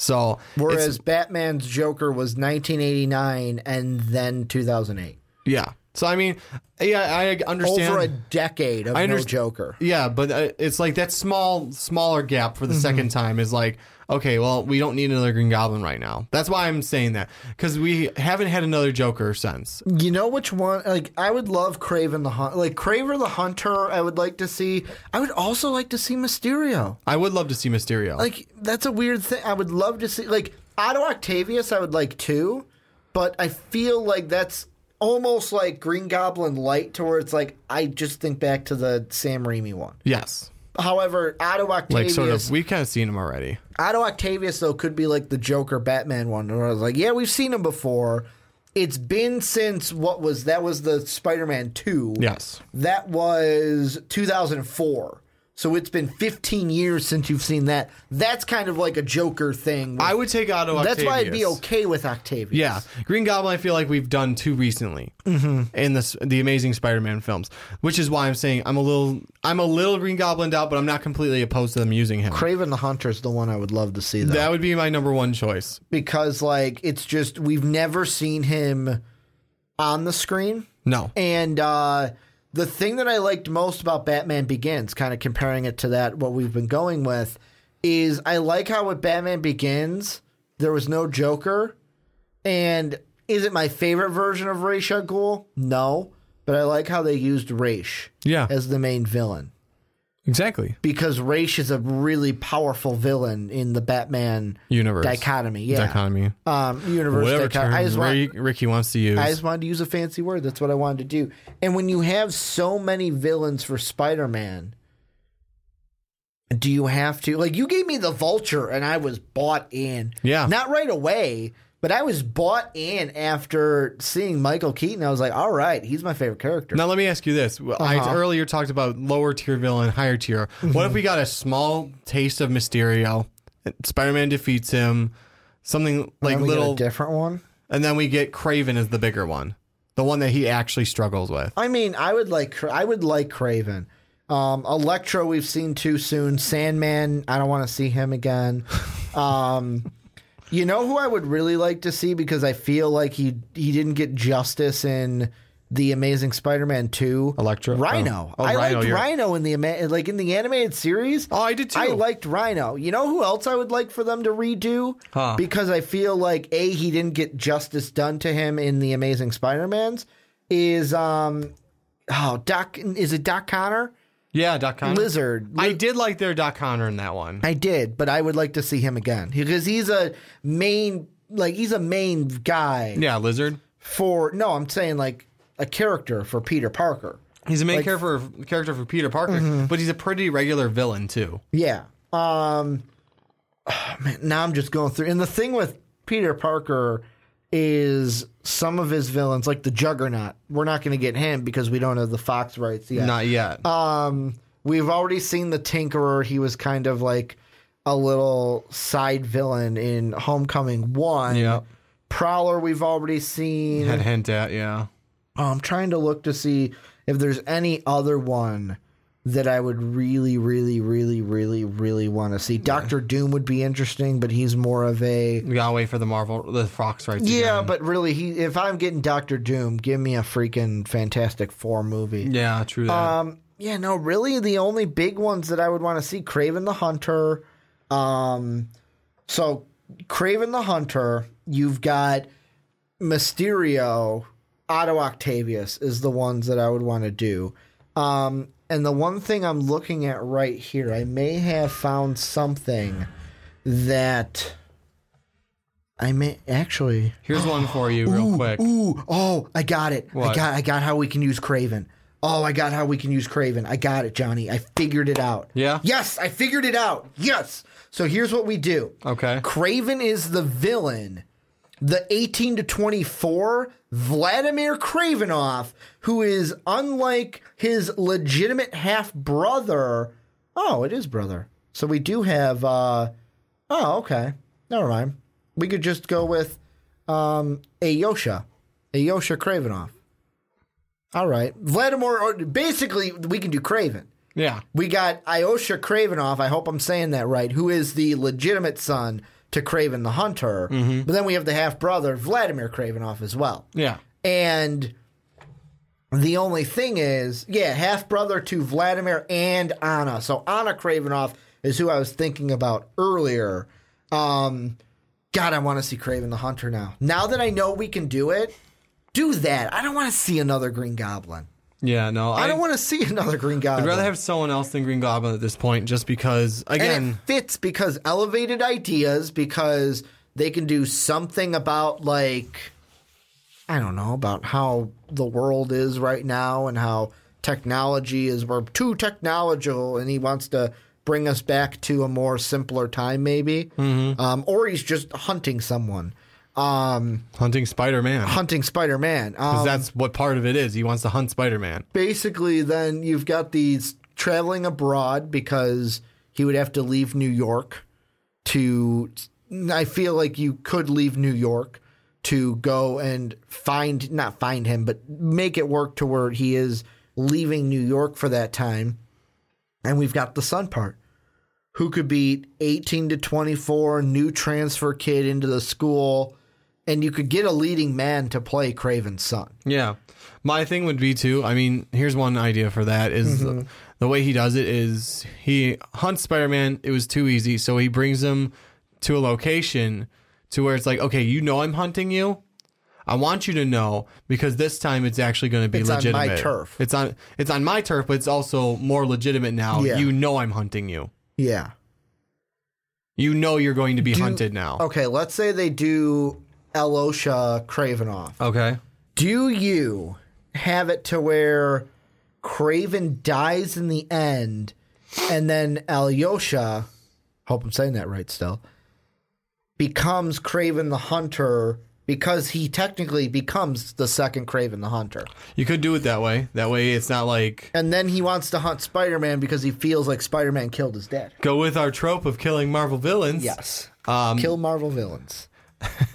So whereas Batman's Joker was nineteen eighty-nine and then two thousand eight. Yeah. So, I mean, yeah, I understand. Over a decade of no Joker. Yeah, but it's like that small, smaller gap for the mm-hmm. second time is like, okay, well, we don't need another Green Goblin right now. That's why I'm saying that, because we haven't had another Joker since. You know which one? Like, I would love Kraven the Hunter. Like, Kraven the Hunter, I would like to see. I would also like to see Mysterio. I would love to see Mysterio. Like, that's a weird thing. I would love to see. Like, Otto Octavius I would like too, but I feel like that's almost like Green Goblin light to where it's like I just think back to the Sam Raimi one. Yes. However, Otto Octavius... Like, sort of, we've kind of seen him already. Otto Octavius, though, could be like the Joker Batman one, where I was like, yeah, we've seen him before. It's been since what was... That was the Spider-Man two. Yes. That was two thousand four. So it's been fifteen years since you've seen that. That's kind of like a Joker thing. With, I would take Otto Octavius. That's why I'd be okay with Octavius. Yeah. Green Goblin I feel like we've done too recently mm-hmm. in the, the Amazing Spider-Man films, which is why I'm saying I'm a little I'm a little Green Goblined out, but I'm not completely opposed to them using him. Kraven the Hunter is the one I would love to see, though. That would be my number one choice. Because, like, it's just we've never seen him on the screen. No. And, uh... the thing that I liked most about Batman Begins, kind of comparing it to that, what we've been going with, is I like how with Batman Begins, there was no Joker. And is it my favorite version of Ra's al Ghul? No. But I like how they used Ra's yeah. as the main villain. Exactly. Because Ra's is a really powerful villain in the Batman universe. Dichotomy. Yeah. Dichotomy. Um, universe Whatever dichotomy. I just want, Ricky wants to use. I just wanted to use a fancy word. That's what I wanted to do. And when you have so many villains for Spider-Man, do you have to... Like, you gave me the Vulture, and I was bought in. Yeah. Not right away, but I was bought in after seeing Michael Keaton. I was like, all right, he's my favorite character. Now, let me ask you this. Uh-huh. I earlier talked about lower tier villain, higher tier. Mm-hmm. What if we got a small taste of Mysterio? Spider-Man defeats him. Something like little... Get a different one? And then we get Kraven as the bigger one. The one that he actually struggles with. I mean, I would like I would like Kraven. Um, Electro we've seen too soon. Sandman, I don't want to see him again. Um... You know who I would really like to see because I feel like he he didn't get justice in The Amazing Spider-Man two? Electro? Rhino. Oh. Oh, I Rhino, liked you're... Rhino in the like in the animated series. Oh, I did too. I liked Rhino. You know who else I would like for them to redo? Huh. Because I feel like, A, he didn't get justice done to him in The Amazing Spider-Man's is, um, oh, Doc, is it Doc Connor? Yeah, Doc Connor. Lizard. Liz- I did like their Doc Connor in that one. I did, but I would like to see him again because he's a main, like he's a main guy. Yeah, Lizard. For no, I'm saying like a character for Peter Parker. He's a main like, character for, character for Peter Parker, mm-hmm. but he's a pretty regular villain too. Yeah. Um. Oh man, now I'm just going through, and the thing with Peter Parker is some of his villains, like the Juggernaut, we're not going to get him because we don't have the Fox rights yet. Not yet. Um, we've already seen the Tinkerer. He was kind of like a little side villain in Homecoming one. Yep. Prowler we've already seen. Had hint at, yeah. I'm trying to look to see if there's any other one that I would really, really, really, really, really want to see. Yeah. Doctor Doom would be interesting, but he's more of a... We gotta wait for the Marvel, the Fox rights. Yeah, again. But really, he, if I'm getting Doctor Doom, give me a freaking Fantastic Four movie. Yeah, true that. Um, yeah, no, really, the only big ones that I would want to see, Kraven the Hunter. Um, so, Kraven the Hunter, you've got Mysterio, Otto Octavius is the ones that I would want to do. Um... And the one thing I'm looking at right here, I may have found something that I may actually. Here's one for you, real ooh, quick. Ooh, oh, I got it. What? I got, I got how we can use Kraven. Oh, I got how we can use Kraven. I got it, Johnny. I figured it out. Yeah. Yes, I figured it out. Yes. So here's what we do. Okay. Kraven is the villain. The eighteen to twenty-four, Vladimir Kravinoff, who is unlike his legitimate half-brother. Oh, it is brother. So we do have, uh, oh, okay. Never mind. We could just go with um, Alyosha. Alyosha Kravinoff. All right. Vladimir, or basically, we can do Kraven. Yeah. We got Alyosha Kravinoff, I hope I'm saying that right, who is the legitimate son to Kraven the Hunter, mm-hmm. but then we have the half-brother, Vladimir Kravinoff, as well. Yeah. And the only thing is, yeah, half-brother to Vladimir and Anna. So Anna Kravinoff is who I was thinking about earlier. Um, God, I want to see Kraven the Hunter now. Now that I know we can do it, do that. I don't want to see another Green Goblin. Yeah, no. I, I don't want to see another Green Goblin. I'd rather have someone else than Green Goblin at this point just because, again... And it fits because elevated ideas, because They can do something about, like, I don't know, about how the world is right now and how technology is, we're too technological, and he wants to bring us back to a more simpler time, maybe. Mm-hmm. Um, or he's just hunting someone. Um, hunting Spider-Man. Hunting Spider-Man. Because um, that's what part of it is. He wants to hunt Spider-Man. Basically, then you've got these traveling abroad because he would have to leave New York to... I feel like you could leave New York to go and find, not find him, but make it work to where he is leaving New York for that time. And we've got the son part, who could be eighteen to twenty-four, new transfer kid into the school, and you could get a leading man to play Kraven's son. Yeah. My thing would be too, I mean, here's one idea for that is mm-hmm. the, the way he does it is he hunts Spider-Man. It was too easy. So he brings him to a location to where it's like, okay, you know I'm hunting you. I want you to know because this time it's actually going to be it's legitimate. It's on my turf. It's on it's on my turf, but it's also more legitimate now. Yeah. You know I'm hunting you. Yeah. You know you're going to be do, hunted now. Okay, let's say they do Alyosha Kravinoff. Okay. Do you have it to where Kraven dies in the end and then Alyosha, hope I'm saying that right still, becomes Kraven the Hunter because he technically becomes the second Kraven the Hunter. You could do it that way. That way it's not like... And then he wants to hunt Spider-Man because he feels like Spider-Man killed his dad. Go with our trope of killing Marvel villains. Yes. Um, kill Marvel villains.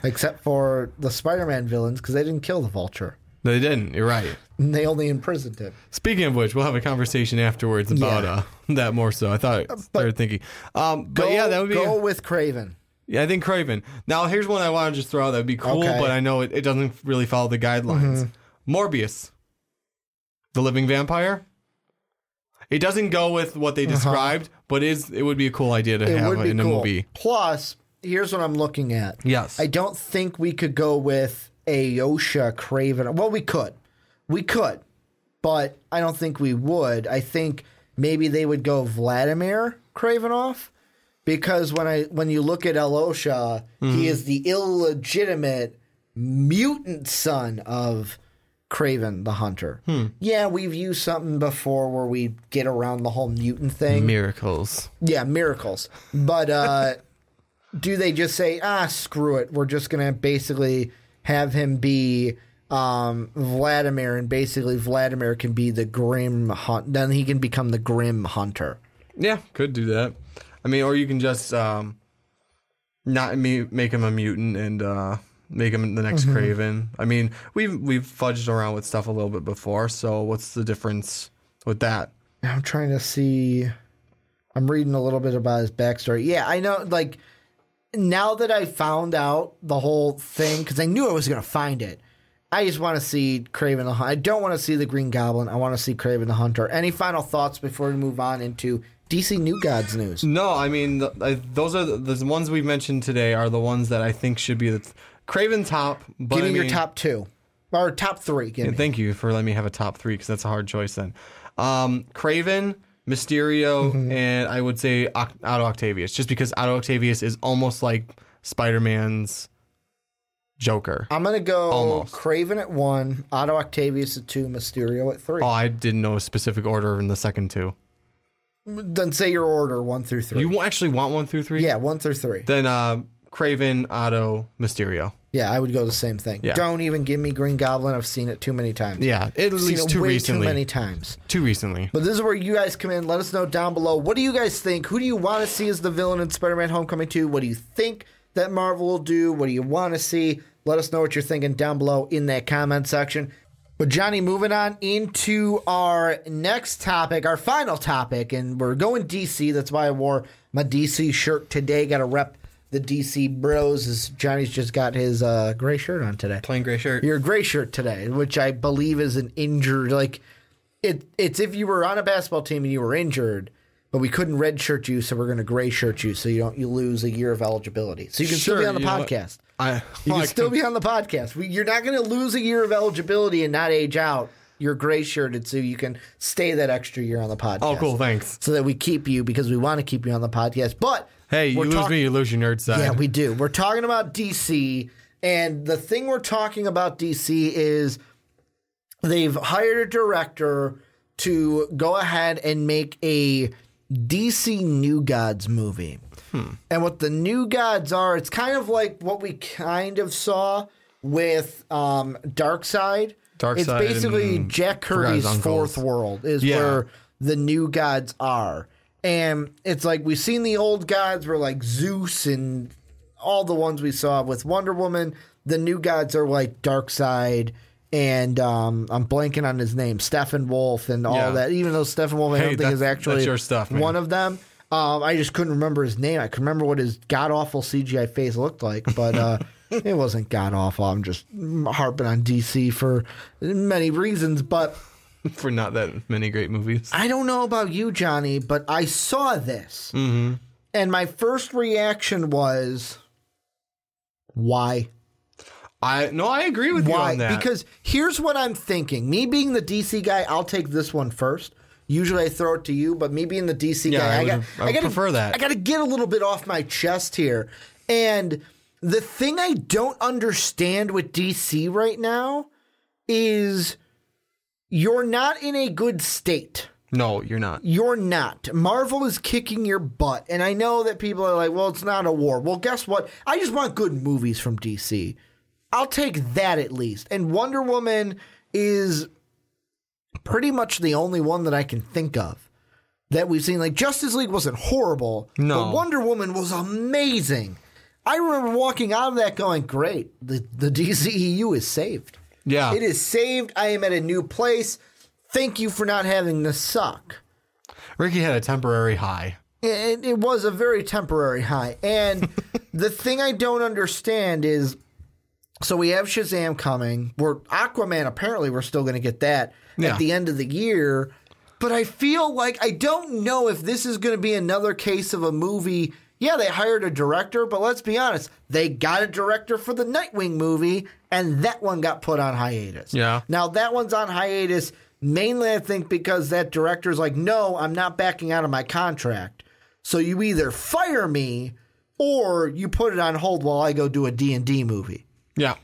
Except for the Spider-Man villains because they didn't kill the Vulture. They didn't. You're right. And they only imprisoned him. Speaking of which, we'll have a conversation afterwards about yeah. uh, that more so. I thought I started thinking. Um, but go, yeah, that would be... Go a, with Kraven. Yeah, I think Kraven. Now, here's one I want to just throw out that would be cool, okay. but I know it, it doesn't really follow the guidelines. Mm-hmm. Morbius, the living vampire. It doesn't go with what they described, uh-huh. but it, is, it would be a cool idea to it have in cool. a movie. Plus, here's what I'm looking at. Yes. I don't think we could go with Alyosha Kraven. Well, we could. We could, but I don't think we would. I think maybe they would go Vladimir Kravinoff. Because when I when you look at Alyosha, mm-hmm. he is the illegitimate mutant son of Kraven the Hunter. Hmm. Yeah, we've used something before where we get around the whole mutant thing. Miracles. Yeah, miracles. But uh, do they just say, ah, screw it. We're just going to basically have him be um, Vladimir, and basically Vladimir can be the Grim Hunter. Then he can become the Grim Hunter. Yeah, could do that. I mean, or you can just um, not me make him a mutant and uh, make him the next mm-hmm. Kraven. I mean, we've we've fudged around with stuff a little bit before, so what's the difference with that? I'm trying to see. I'm reading a little bit about his backstory. Yeah, I know, like, now that I found out the whole thing, because I knew I was going to find it, I just want to see Kraven the Hunter. I don't want to see the Green Goblin. I want to see Kraven the Hunter. Any final thoughts before we move on into D C New Gods news? No, I mean, the, I, those are the, the ones we've mentioned today are the ones that I think should be the th- Kraven top. But give me I mean, your top two or top three. Give yeah, me. Thank you for letting me have a top three because that's a hard choice then. Um, Kraven, Mysterio, mm-hmm. and I would say Otto Octavius, just because Otto Octavius is almost like Spider-Man's Joker. I'm going to go almost. Kraven at one, Otto Octavius at two, Mysterio at three. Oh, I didn't know a specific order in the second two. Then say your order, one through three. You actually want one through three? Yeah, one through three. Then uh, Kraven, Otto, Mysterio. Yeah, I would go the same thing. Yeah. Don't even give me Green Goblin. I've seen it too many times. Yeah, at least too recently. Too many times. Too recently. But this is where you guys come in. Let us know down below. What do you guys think? Who do you want to see as the villain in Spider-Man Homecoming two? What do you think that Marvel will do? What do you want to see? Let us know what you're thinking down below in that comment section. But Johnny, moving on into our next topic, our final topic, and we're going D C. That's why I wore my D C shirt today. Got to rep the D C bros. As Johnny's just got his uh, gray shirt on today. Plain gray shirt. Your gray shirt today, which I believe is an injured. Like it, it's if you were on a basketball team and you were injured, but we couldn't red shirt you, so we're going to gray shirt you, so you don't you lose a year of eligibility. So you can sure, still be on the podcast. I, well, you can I still be on the podcast. We, you're not going to lose a year of eligibility and not age out. you're gray shirted so you can stay that extra year on the podcast. Oh, cool. Thanks. So that we keep you because we want to keep you on the podcast. But hey, you lose talk- me, you lose your nerd side. Yeah, we do. We're talking about D C. And the thing we're talking about D C is they've hired a director to go ahead and make a D C New Gods movie. Hmm. And what the New Gods are, it's kind of like what we kind of saw with um, Darkseid. Darkseid. It's basically Jack Kirby's Fourth World is yeah. where the New Gods are. And it's like we've seen the old gods were like Zeus and all the ones we saw with Wonder Woman. The New Gods are like Darkseid. And um, I'm blanking on his name, Steppenwolf and all yeah. that. Even though Steppenwolf, I hey, don't think is actually your stuff, one of them. Um, I just couldn't remember his name. I could remember what his god-awful C G I face looked like, but uh, it wasn't god-awful. I'm just harping on D C for many reasons, but... for not that many great movies. I don't know about you, Johnny, but I saw this. Mm-hmm. And my first reaction was, why? I No, I agree with Why? you on that. Because here's what I'm thinking. Me being the D C guy, I'll take this one first. Usually I throw it to you, but me being the D C yeah, guy, I, I, got, I, I gotta, prefer that. I got to get a little bit off my chest here. And the thing I don't understand with D C right now is you're not in a good state. No, you're not. You're not. Marvel is kicking your butt. And I know that people are like, well, it's not a war. Well, guess what? I just want good movies from D C. I'll take that at least. And Wonder Woman is pretty much the only one that I can think of that we've seen. Like, Justice League wasn't horrible. No. But Wonder Woman was amazing. I remember walking out of that going, great, the, the D C E U is saved. Yeah. It is saved. I am at a new place. Thank you for not having this suck. Ricky had a temporary high. It, it was a very temporary high. And the thing I don't understand is... So we have Shazam coming. We're Aquaman, apparently we're still going to get that yeah. at the end of the year. But I feel like I don't know if this is going to be another case of a movie. Yeah, they hired a director, but let's be honest. They got a director for the Nightwing movie, and that one got put on hiatus. Yeah. Now, that one's on hiatus mainly, I think, because that director's like, no, I'm not backing out of my contract. So you either fire me or you put it on hold while I go do a D and D movie. Yeah.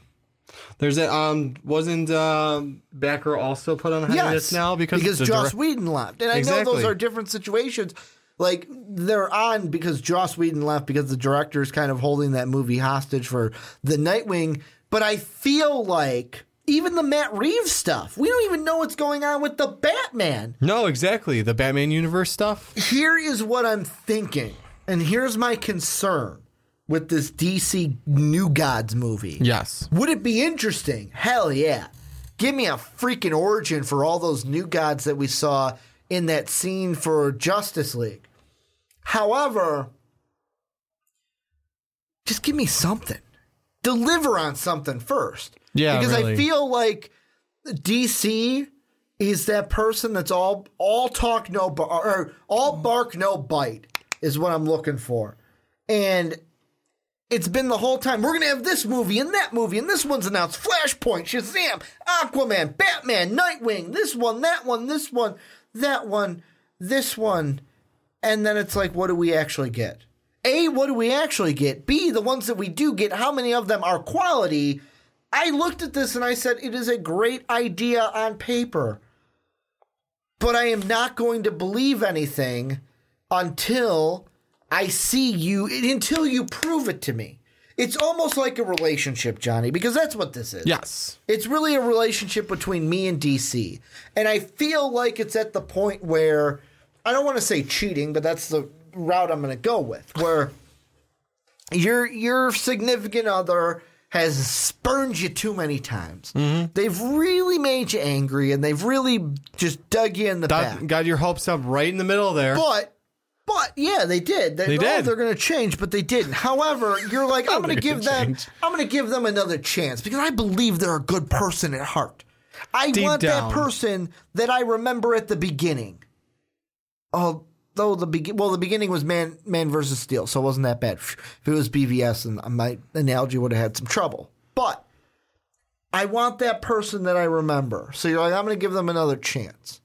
There's that, um, wasn't uh, Backer also put on hiatus yes, now? Because, because Joss dire- Whedon left. And I exactly. know those are different situations. Like, they're on because Joss Whedon left because the director is kind of holding that movie hostage for the Nightwing. But I feel like even the Matt Reeves stuff, we don't even know what's going on with the Batman. No, exactly. The Batman universe stuff. Here is what I'm thinking. And here's my concern. With this D C New Gods movie. Yes. Would it be interesting? Hell yeah. Give me a freaking origin for all those New Gods that we saw in that scene for Justice League. However, just give me something. Deliver on something first. Yeah, because really. I feel like D C is that person that's all all talk, no bar, or all bark, no bite is what I'm looking for. And... it's been the whole time, we're going to have this movie and that movie, and this one's announced, Flashpoint, Shazam, Aquaman, Batman, Nightwing, this one, that one, this one, that one, this one. And then it's like, what do we actually get? A, what do we actually get? B, the ones that we do get, how many of them are quality? I looked at this and I said, it is a great idea on paper. But I am not going to believe anything until... I see you until you prove it to me. It's almost like a relationship, Johnny, because that's what this is. Yes. It's really a relationship between me and D C. And I feel like it's at the point where, I don't want to say cheating, but that's the route I'm going to go with, where your your significant other has spurned you too many times. Mm-hmm. They've really made you angry, and they've really just dug you in the that, back. Got your hopes up right in the middle there. But... But yeah, they did. They, they did. Oh, they're going to change, but they didn't. However, you're like, I'm going to give them. Change. I'm going to give them another chance because I believe they're a good person at heart. I Deep want down. that person that I remember at the beginning. Although the be- well, the beginning was Man Man versus Steel, so it wasn't that bad. If it was B V S, and my analogy would have had some trouble. But I want that person that I remember. So you're like, I'm going to give them another chance.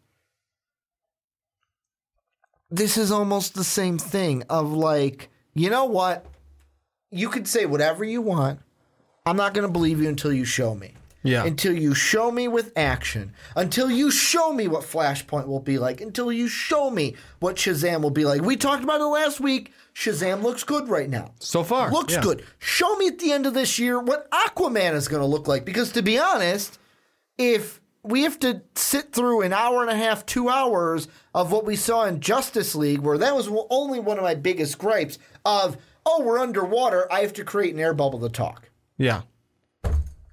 This is almost the same thing of like, you know what? You could say whatever you want. I'm not going to believe you until you show me. Yeah. Until you show me with action. Until you show me what Flashpoint will be like. Until you show me what Shazam will be like. We talked about it last week. Shazam looks good right now. So far. Looks yeah. good. Show me at the end of this year what Aquaman is going to look like. Because to be honest, if we have to sit through an hour and a half, two hours of what we saw in Justice League, where that was only one of my biggest gripes of, oh, we're underwater. I have to create an air bubble to talk. Yeah.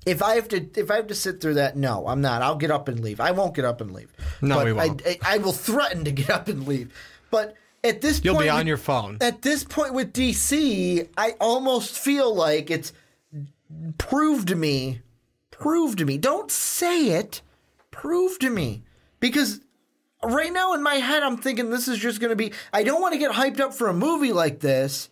If I have to, if I have to sit through that, no, I'm not. I'll get up and leave. I won't get up and leave. No, but we won't. I, I, I will threaten to get up and leave. But at this, you'll point, you'll be on with, your phone. At this point with D C, I almost feel like it's prove to me, prove to me. Don't say it. Prove to me, because right now in my head, I'm thinking this is just going to be. I don't want to get hyped up for a movie like this.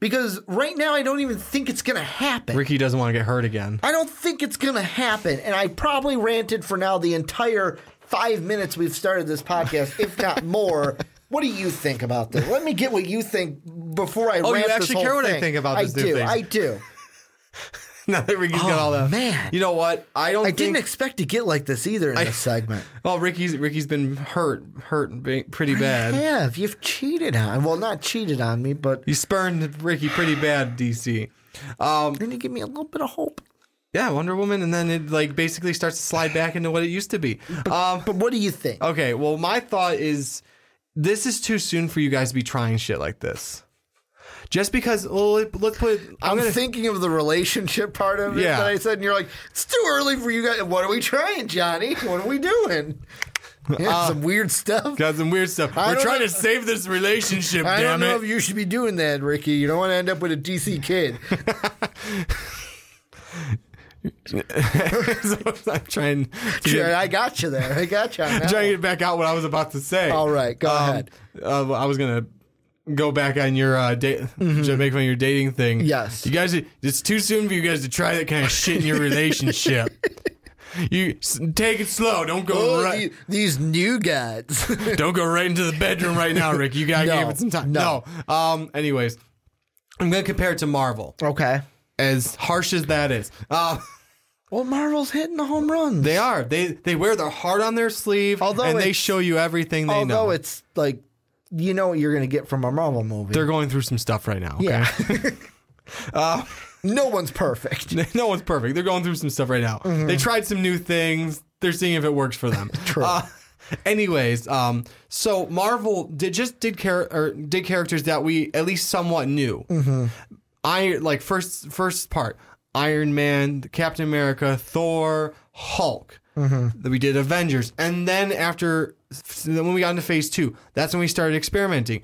Because right now, I don't even think it's going to happen. Ricky doesn't want to get hurt again. I don't think it's going to happen. And I probably ranted for now the entire five minutes we've started this podcast, if not more. What do you think about this? Let me get what you think before I oh, rant this whole thing. Oh, you actually care what thing. I think about this I new do, thing. I do. Now that Ricky's oh, got all that. Man. You know what? I don't I think... didn't expect to get like this either in I... this segment. Well, Ricky's Ricky's been hurt, hurt pretty bad. I have. You've cheated on Well, not cheated on me, but... You spurned Ricky pretty bad, D C. Um, then you give me a little bit of hope. Yeah, Wonder Woman, and then it like basically starts to slide back into what it used to be. But, um, but what do you think? Okay, well, my thought is this is too soon for you guys to be trying shit like this. Just because, well, let's put it, I'm, I'm gonna, thinking of the relationship part of it yeah. that I said, and you're like, it's too early for you guys. What are we trying, Johnny? What are we doing? Yeah, uh, some weird stuff. Got some weird stuff. I We're trying know, to save this relationship, I damn it. I don't know if you should be doing that, Ricky. You don't want to end up with a D C kid. so I'm trying to sure, get, I got you there. I got you. I'm trying one. to get back out what I was about to say. All right, go um, ahead. Uh, I was going to. Go back on your uh, date, mm-hmm. to make fun of your dating thing. Yes, you guys, it's too soon for you guys to try that kind of shit in your relationship. You take it slow. Don't go oh, right. These new guys. Don't go right into the bedroom right now, Rick. You gotta no, give it some time. No. no. Um. Anyways, I'm gonna compare it to Marvel. Okay. As harsh as that is. Uh, well, Marvel's hitting the home runs. They are. They they wear their heart on their sleeve, although and they show you everything they although know. Although it's like. You know what you're going to get from a Marvel movie. They're going through some stuff right now. Okay? Yeah. uh, no one's perfect. No one's perfect. They're going through some stuff right now. Mm-hmm. They tried some new things. They're seeing if it works for them. True. Uh, anyways, um, so Marvel did just did char- or did characters that we at least somewhat knew. Mm-hmm. I like first first part Iron Man, Captain America, Thor, Hulk. Mm-hmm. We did Avengers, and then after. Then when we got into phase two, that's when we started experimenting.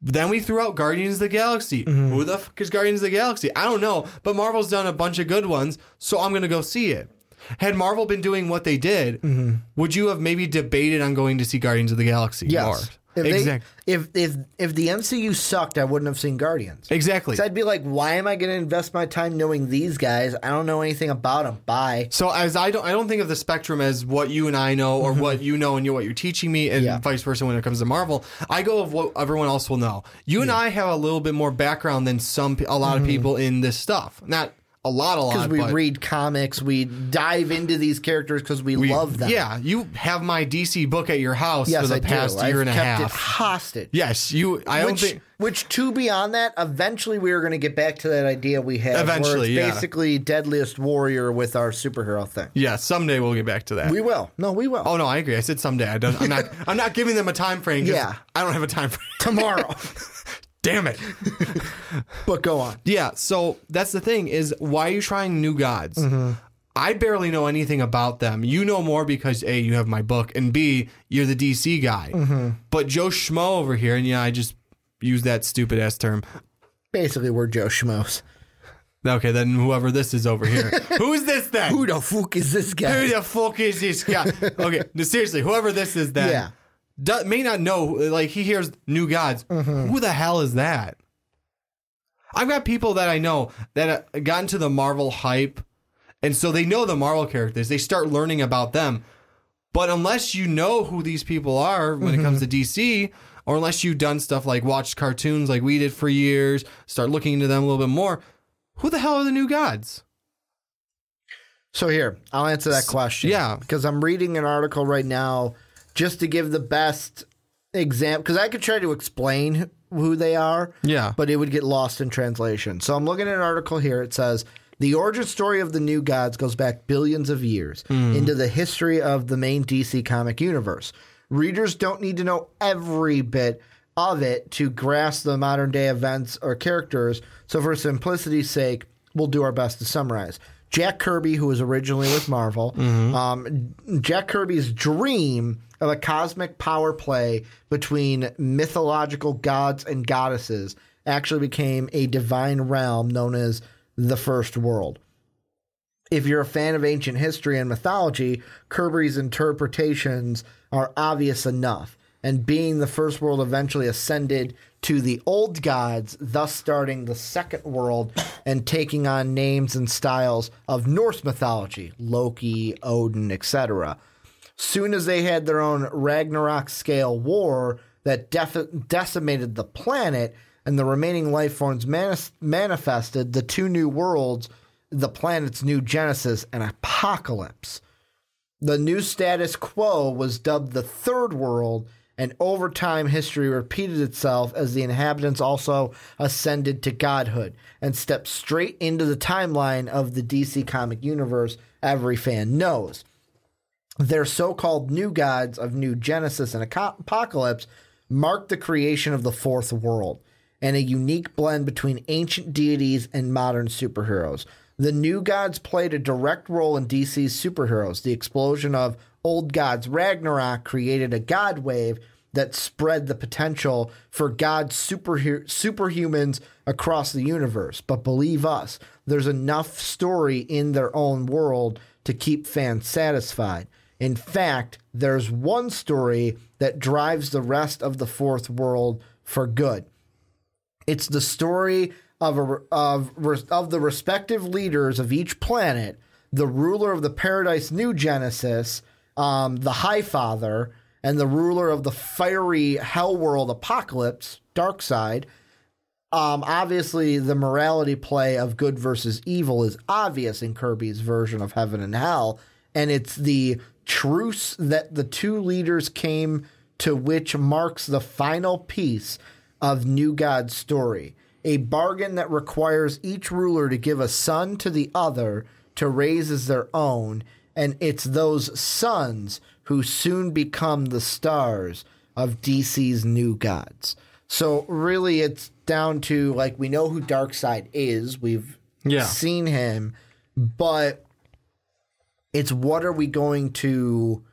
Then we threw out Guardians of the Galaxy. Mm-hmm. Who the fuck is Guardians of the Galaxy? I don't know, but Marvel's done a bunch of good ones, so I'm going to go see it. Had Marvel been doing what they did, mm-hmm. would you have maybe debated on going to see Guardians of the Galaxy? Yes. If exactly. They, if, if, if the M C U sucked, I wouldn't have seen Guardians. Exactly. So I'd be like, why am I going to invest my time knowing these guys? I don't know anything about them. Bye. So as I don't I don't think of the spectrum as what you and I know or mm-hmm. what you know and what you're teaching me and yeah. vice versa when it comes to Marvel. I go of what everyone else will know. You yeah. and I have a little bit more background than some a lot mm-hmm. of people in this stuff. Not a lot, a lot. Because we but read comics. We dive into these characters because we, we love them. Yeah. You have my D C book at your house yes, for the I past do. year I've and a half. Yes, kept it hostage. Yes. You, I which, don't think... Which, to be on that, eventually we are going to get back to that idea we had. Eventually, where it's basically yeah. Deadliest Warrior with our superhero thing. Yeah. Someday we'll get back to that. We will. No, we will. Oh, no. I agree. I said someday. I don't, I'm not I'm not giving them a time frame. Yeah. I don't have a time frame. Tomorrow. Damn it. But go on. Yeah, so that's the thing is why are you trying new gods? Mm-hmm. I barely know anything about them. You know more because, A, you have my book, and B, you're the D C guy. Mm-hmm. But Joe Schmo over here, and yeah, I just use that stupid-ass term. Basically, we're Joe Schmoes. Okay, then whoever this is over here. Who is this then? Who the fuck is this guy? Who the fuck is this guy? Okay, no, seriously, whoever this is then. Yeah. Do, may not know, like, he hears new gods. Mm-hmm. Who the hell is that? I've got people that I know that got into the Marvel hype And so they know the Marvel characters. They start learning about them. But unless you know who these people are when mm-hmm. it comes to D C, or unless you've done stuff like watched cartoons like we did for years, start looking into them a little bit more, who the hell are the new gods? So here, I'll answer that question. Yeah. Because I'm reading an article right now just to give the best example. Because I could try to explain who they are. Yeah. But it would get lost in translation. So I'm looking at an article here. It says, the origin story of the new gods goes back billions of years mm. into the history of the main D C comic universe. Readers don't need to know every bit of it to grasp the modern day events or characters. So for simplicity's sake, we'll do our best to summarize. Jack Kirby, who was originally with Marvel, mm-hmm. um, Jack Kirby's dream of a cosmic power play between mythological gods and goddesses actually became a divine realm known as the First World. If you're a fan of ancient history and mythology, Kirby's interpretations are obvious enough, and being the First World eventually ascended to the old gods, thus starting the Second World and taking on names and styles of Norse mythology, Loki, Odin, et cetera. Soon as they had their own Ragnarok scale war that def- decimated the planet and the remaining life forms manis- manifested, the two new worlds, the planet's new genesis, and apocalypse. The new status quo was dubbed the Third World, and over time history repeated itself as the inhabitants also ascended to godhood and stepped straight into the timeline of the D C comic universe every fan knows. Their so-called new gods of new genesis and apocalypse marked the creation of the Fourth World and a unique blend between ancient deities and modern superheroes. The new gods played a direct role in D C's superheroes. The explosion of old gods Ragnarok created a god wave that spread the potential for god super, superhumans across the universe. But believe us, there's enough story in their own world to keep fans satisfied. In fact, there's one story that drives the rest of the Fourth World for good. It's the story Of, a, of of the respective leaders of each planet, the ruler of the Paradise New Genesis, um, the High Father, and the ruler of the fiery Hell World Apocalypse, Darkseid. Um, obviously, the morality play of good versus evil is obvious in Kirby's version of Heaven and Hell, and it's the truce that the two leaders came to, which marks the final piece of New God's story. A bargain that requires each ruler to give a son to the other to raise as their own, and it's those sons who soon become the stars of D C's new gods. So really it's down to, like, we know who Darkseid is. We've yeah. seen him. But it's what are we going to,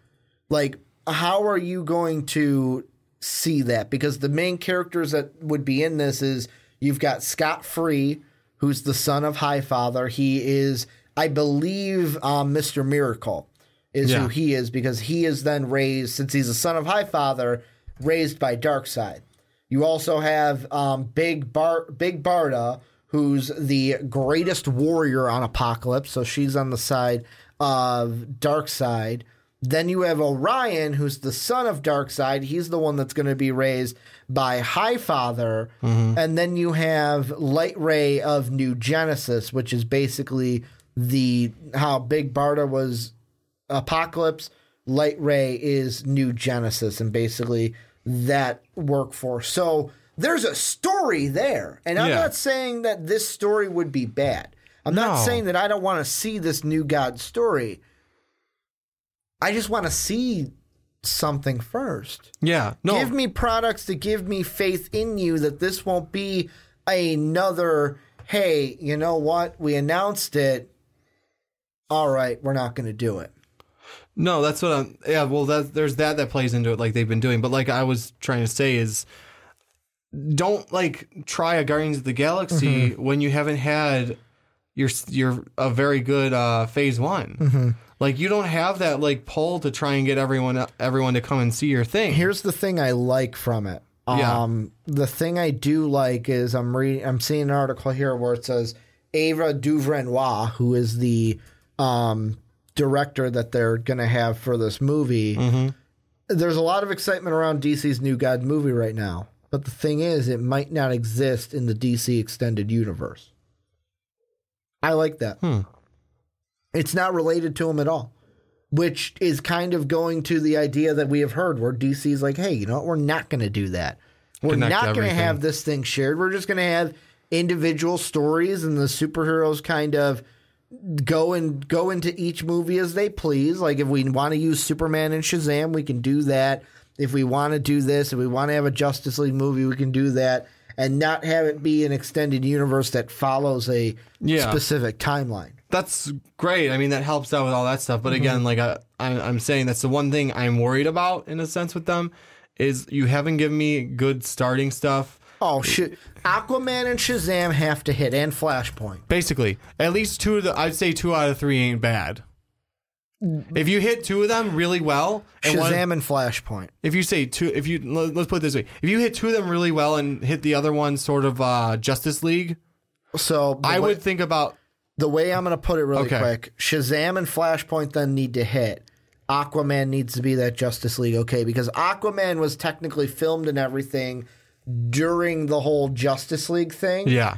like, how are you going to see that? Because the main characters that would be in this is, you've got Scott Free, who's the son of High Father. He is, I believe, um, Mister Miracle is yeah. who he is, because he is then raised, since he's a son of High Father, raised by Darkseid. You also have um, Big Bar- Big Barda, who's the greatest warrior on Apocalypse, so she's on the side of Darkseid. Then you have Orion, who's the son of Darkseid. He's the one that's going to be raised by High Father. Mm-hmm. And then you have Light Ray of New Genesis, which is basically the how Big Barda was Apocalypse. Light Ray is New Genesis, and basically that workforce. So there's a story there. And I'm yeah. not saying that this story would be bad. I'm no. not saying that I don't want to see this new god story. I just want to see something first. Yeah. No. Give me products to give me faith in you that this won't be another, hey, you know what? We announced it. All right, we're not going to do it. No, that's what I'm – yeah, well, that, there's that that plays into it like they've been doing. But like I was trying to say is don't like try a Guardians of the Galaxy mm-hmm. when you haven't had your, your a very good uh, phase one. Mm-hmm. Like, you don't have that, like, pull to try and get everyone everyone to come and see your thing. Here's the thing I like from it. Yeah. Um, the thing I do like is I'm reading, I'm seeing an article here where it says Ava DuVernay, who is the um, director that they're going to have for this movie. Mm-hmm. There's a lot of excitement around D C's New God movie right now. But the thing is, it might not exist in the D C extended universe. I like that. Hmm. It's not related to him at all, which is kind of going to the idea that we have heard where D C's like, hey, you know what? We're not going to do that. We're Connect not going to have this thing shared. We're just going to have individual stories, and the superheroes kind of go and go into each movie as they please. Like if we want to use Superman and Shazam, we can do that. If we want to do this, if we want to have a Justice League movie, we can do that and not have it be an extended universe that follows a yeah. specific timeline. That's great. I mean, that helps out with all that stuff. But mm-hmm. again, like I, I, I'm saying, that's the one thing I'm worried about in a sense with them is you haven't given me good starting stuff. Oh, shit. Aquaman and Shazam have to hit, and Flashpoint. Basically. At least two of the, I'd say two out of three ain't bad. If you hit two of them really well, and Shazam one, and Flashpoint. If you say two, if you let's put it this way, if you hit two of them really well and hit the other one sort of uh, Justice League, so I way, would think about the way I'm going to put it really okay. quick. Shazam and Flashpoint then need to hit. Aquaman needs to be that Justice League, okay? Because Aquaman was technically filmed and everything during the whole Justice League thing, yeah.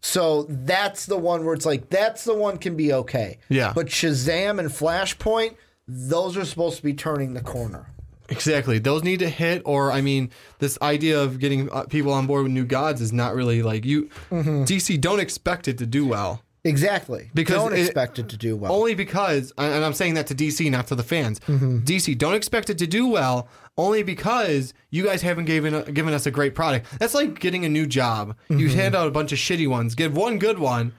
So that's the one where it's like, that's the one can be okay. Yeah. But Shazam and Flashpoint, those are supposed to be turning the corner. Exactly. Those need to hit, or, I mean, this idea of getting people on board with New Gods is not really like you. Mm-hmm. D C, don't expect it to do well. Exactly. Because don't expect it, it to do well. Only because, and I'm saying that to D C, not to the fans. Mm-hmm. D C, don't expect it to do well. Only because you guys haven't given given us a great product. That's like getting a new job. Mm-hmm. You hand out a bunch of shitty ones, give one good one,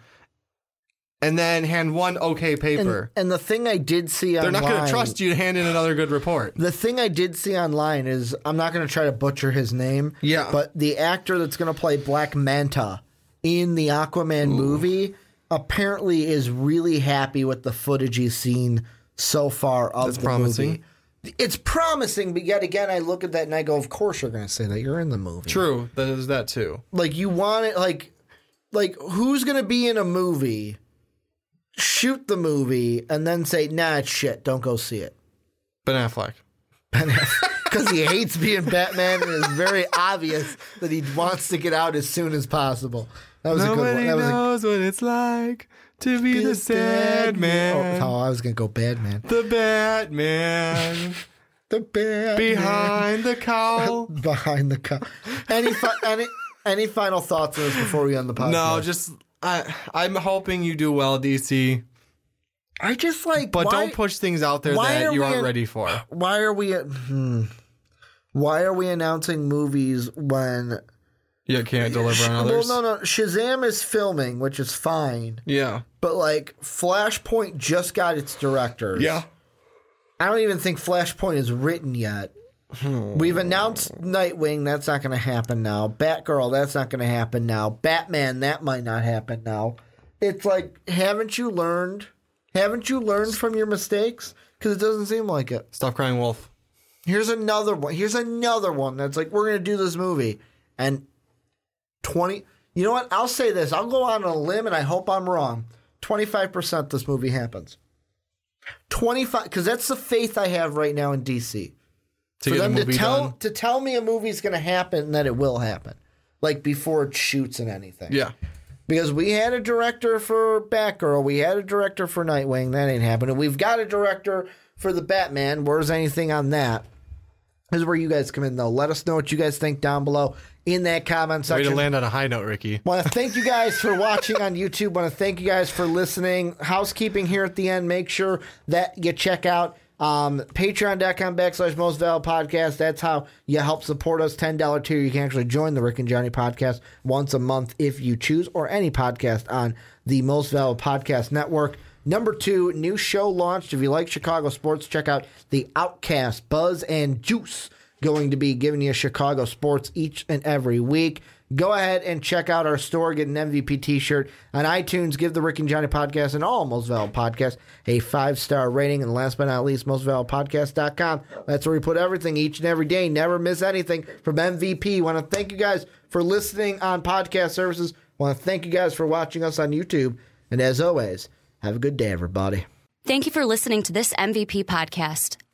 and then hand one okay paper. And, and the thing I did see online... They're not going to trust you to hand in another good report. The thing I did see online is, I'm not going to try to butcher his name, yeah. but the actor that's going to play Black Manta in the Aquaman Ooh. movie apparently is really happy with the footage he's seen so far of that's the promising. movie. It's promising, but yet again, I look at that and I go, of course you're going to say that. You're in the movie. True. There's that too. Like, you want it, like, like who's going to be in a movie, shoot the movie, and then say, nah, it's shit. Don't go see it. Ben Affleck. Ben Affleck. Because he hates being Batman, and it's very obvious that he wants to get out as soon as possible. That was Nobody a good one. That was knows a... what it's like. To be, be the sad man. Oh, I was going to go Batman. The Batman. The Batman. Behind the cowl. Behind the cowl. Any, fi- any any final thoughts on this before we end the podcast? No, just, I, I'm hoping you do well, D C. I just like... But why, don't push things out there that are you aren't an, ready for. Why are we... Hmm, why are we announcing movies when... You can't deliver on others. Well, no, no. Shazam is filming, which is fine. Yeah. But, like, Flashpoint just got its directors. Yeah. I don't even think Flashpoint is written yet. Hmm. We've announced Nightwing. That's not going to happen now. Batgirl. That's not going to happen now. Batman. That might not happen now. It's like, haven't you learned? Haven't you learned from your mistakes? Because it doesn't seem like it. Stop crying wolf. Here's another one. Here's another one that's like, we're going to do this movie. And... twenty You know what? I'll say this. I'll go on a limb, and I hope I'm wrong. twenty-five percent this movie happens. twenty-five because that's the faith I have right now in D C. To For them to tell done. to tell me a movie's going to happen and that it will happen, like before it shoots and anything. Yeah. Because we had a director for Batgirl. We had a director for Nightwing. That ain't happening. We've got a director for the Batman. Where's anything on that? This is where you guys come in, though. Let us know what you guys think down below in that comment section. Way to land on a high note, Ricky. Want to thank you guys for watching on YouTube. Want to thank you guys for listening. Housekeeping here at the end. Make sure that you check out um, patreon.com backslash most valuable podcast. That's how you help support us. ten dollars tier. You can actually join the Rick and Johnny podcast once a month if you choose, or any podcast on the Most Valuable Podcast Network. Number two, new show launched. If you like Chicago sports, check out The Outcast, Buzz and Juice, going to be giving you Chicago sports each and every week. Go ahead and check out our store. Get an M V P t-shirt on iTunes. Give the Rick and Johnny podcast and all Most Valuable Podcasts a five-star rating. And last but not least, most valuable podcast dot com. That's where we put everything each and every day. Never miss anything from M V P. Want to thank you guys for listening on podcast services. Want to thank you guys for watching us on YouTube. And as always... Have a good day, everybody. Thank you for listening to this M V P podcast.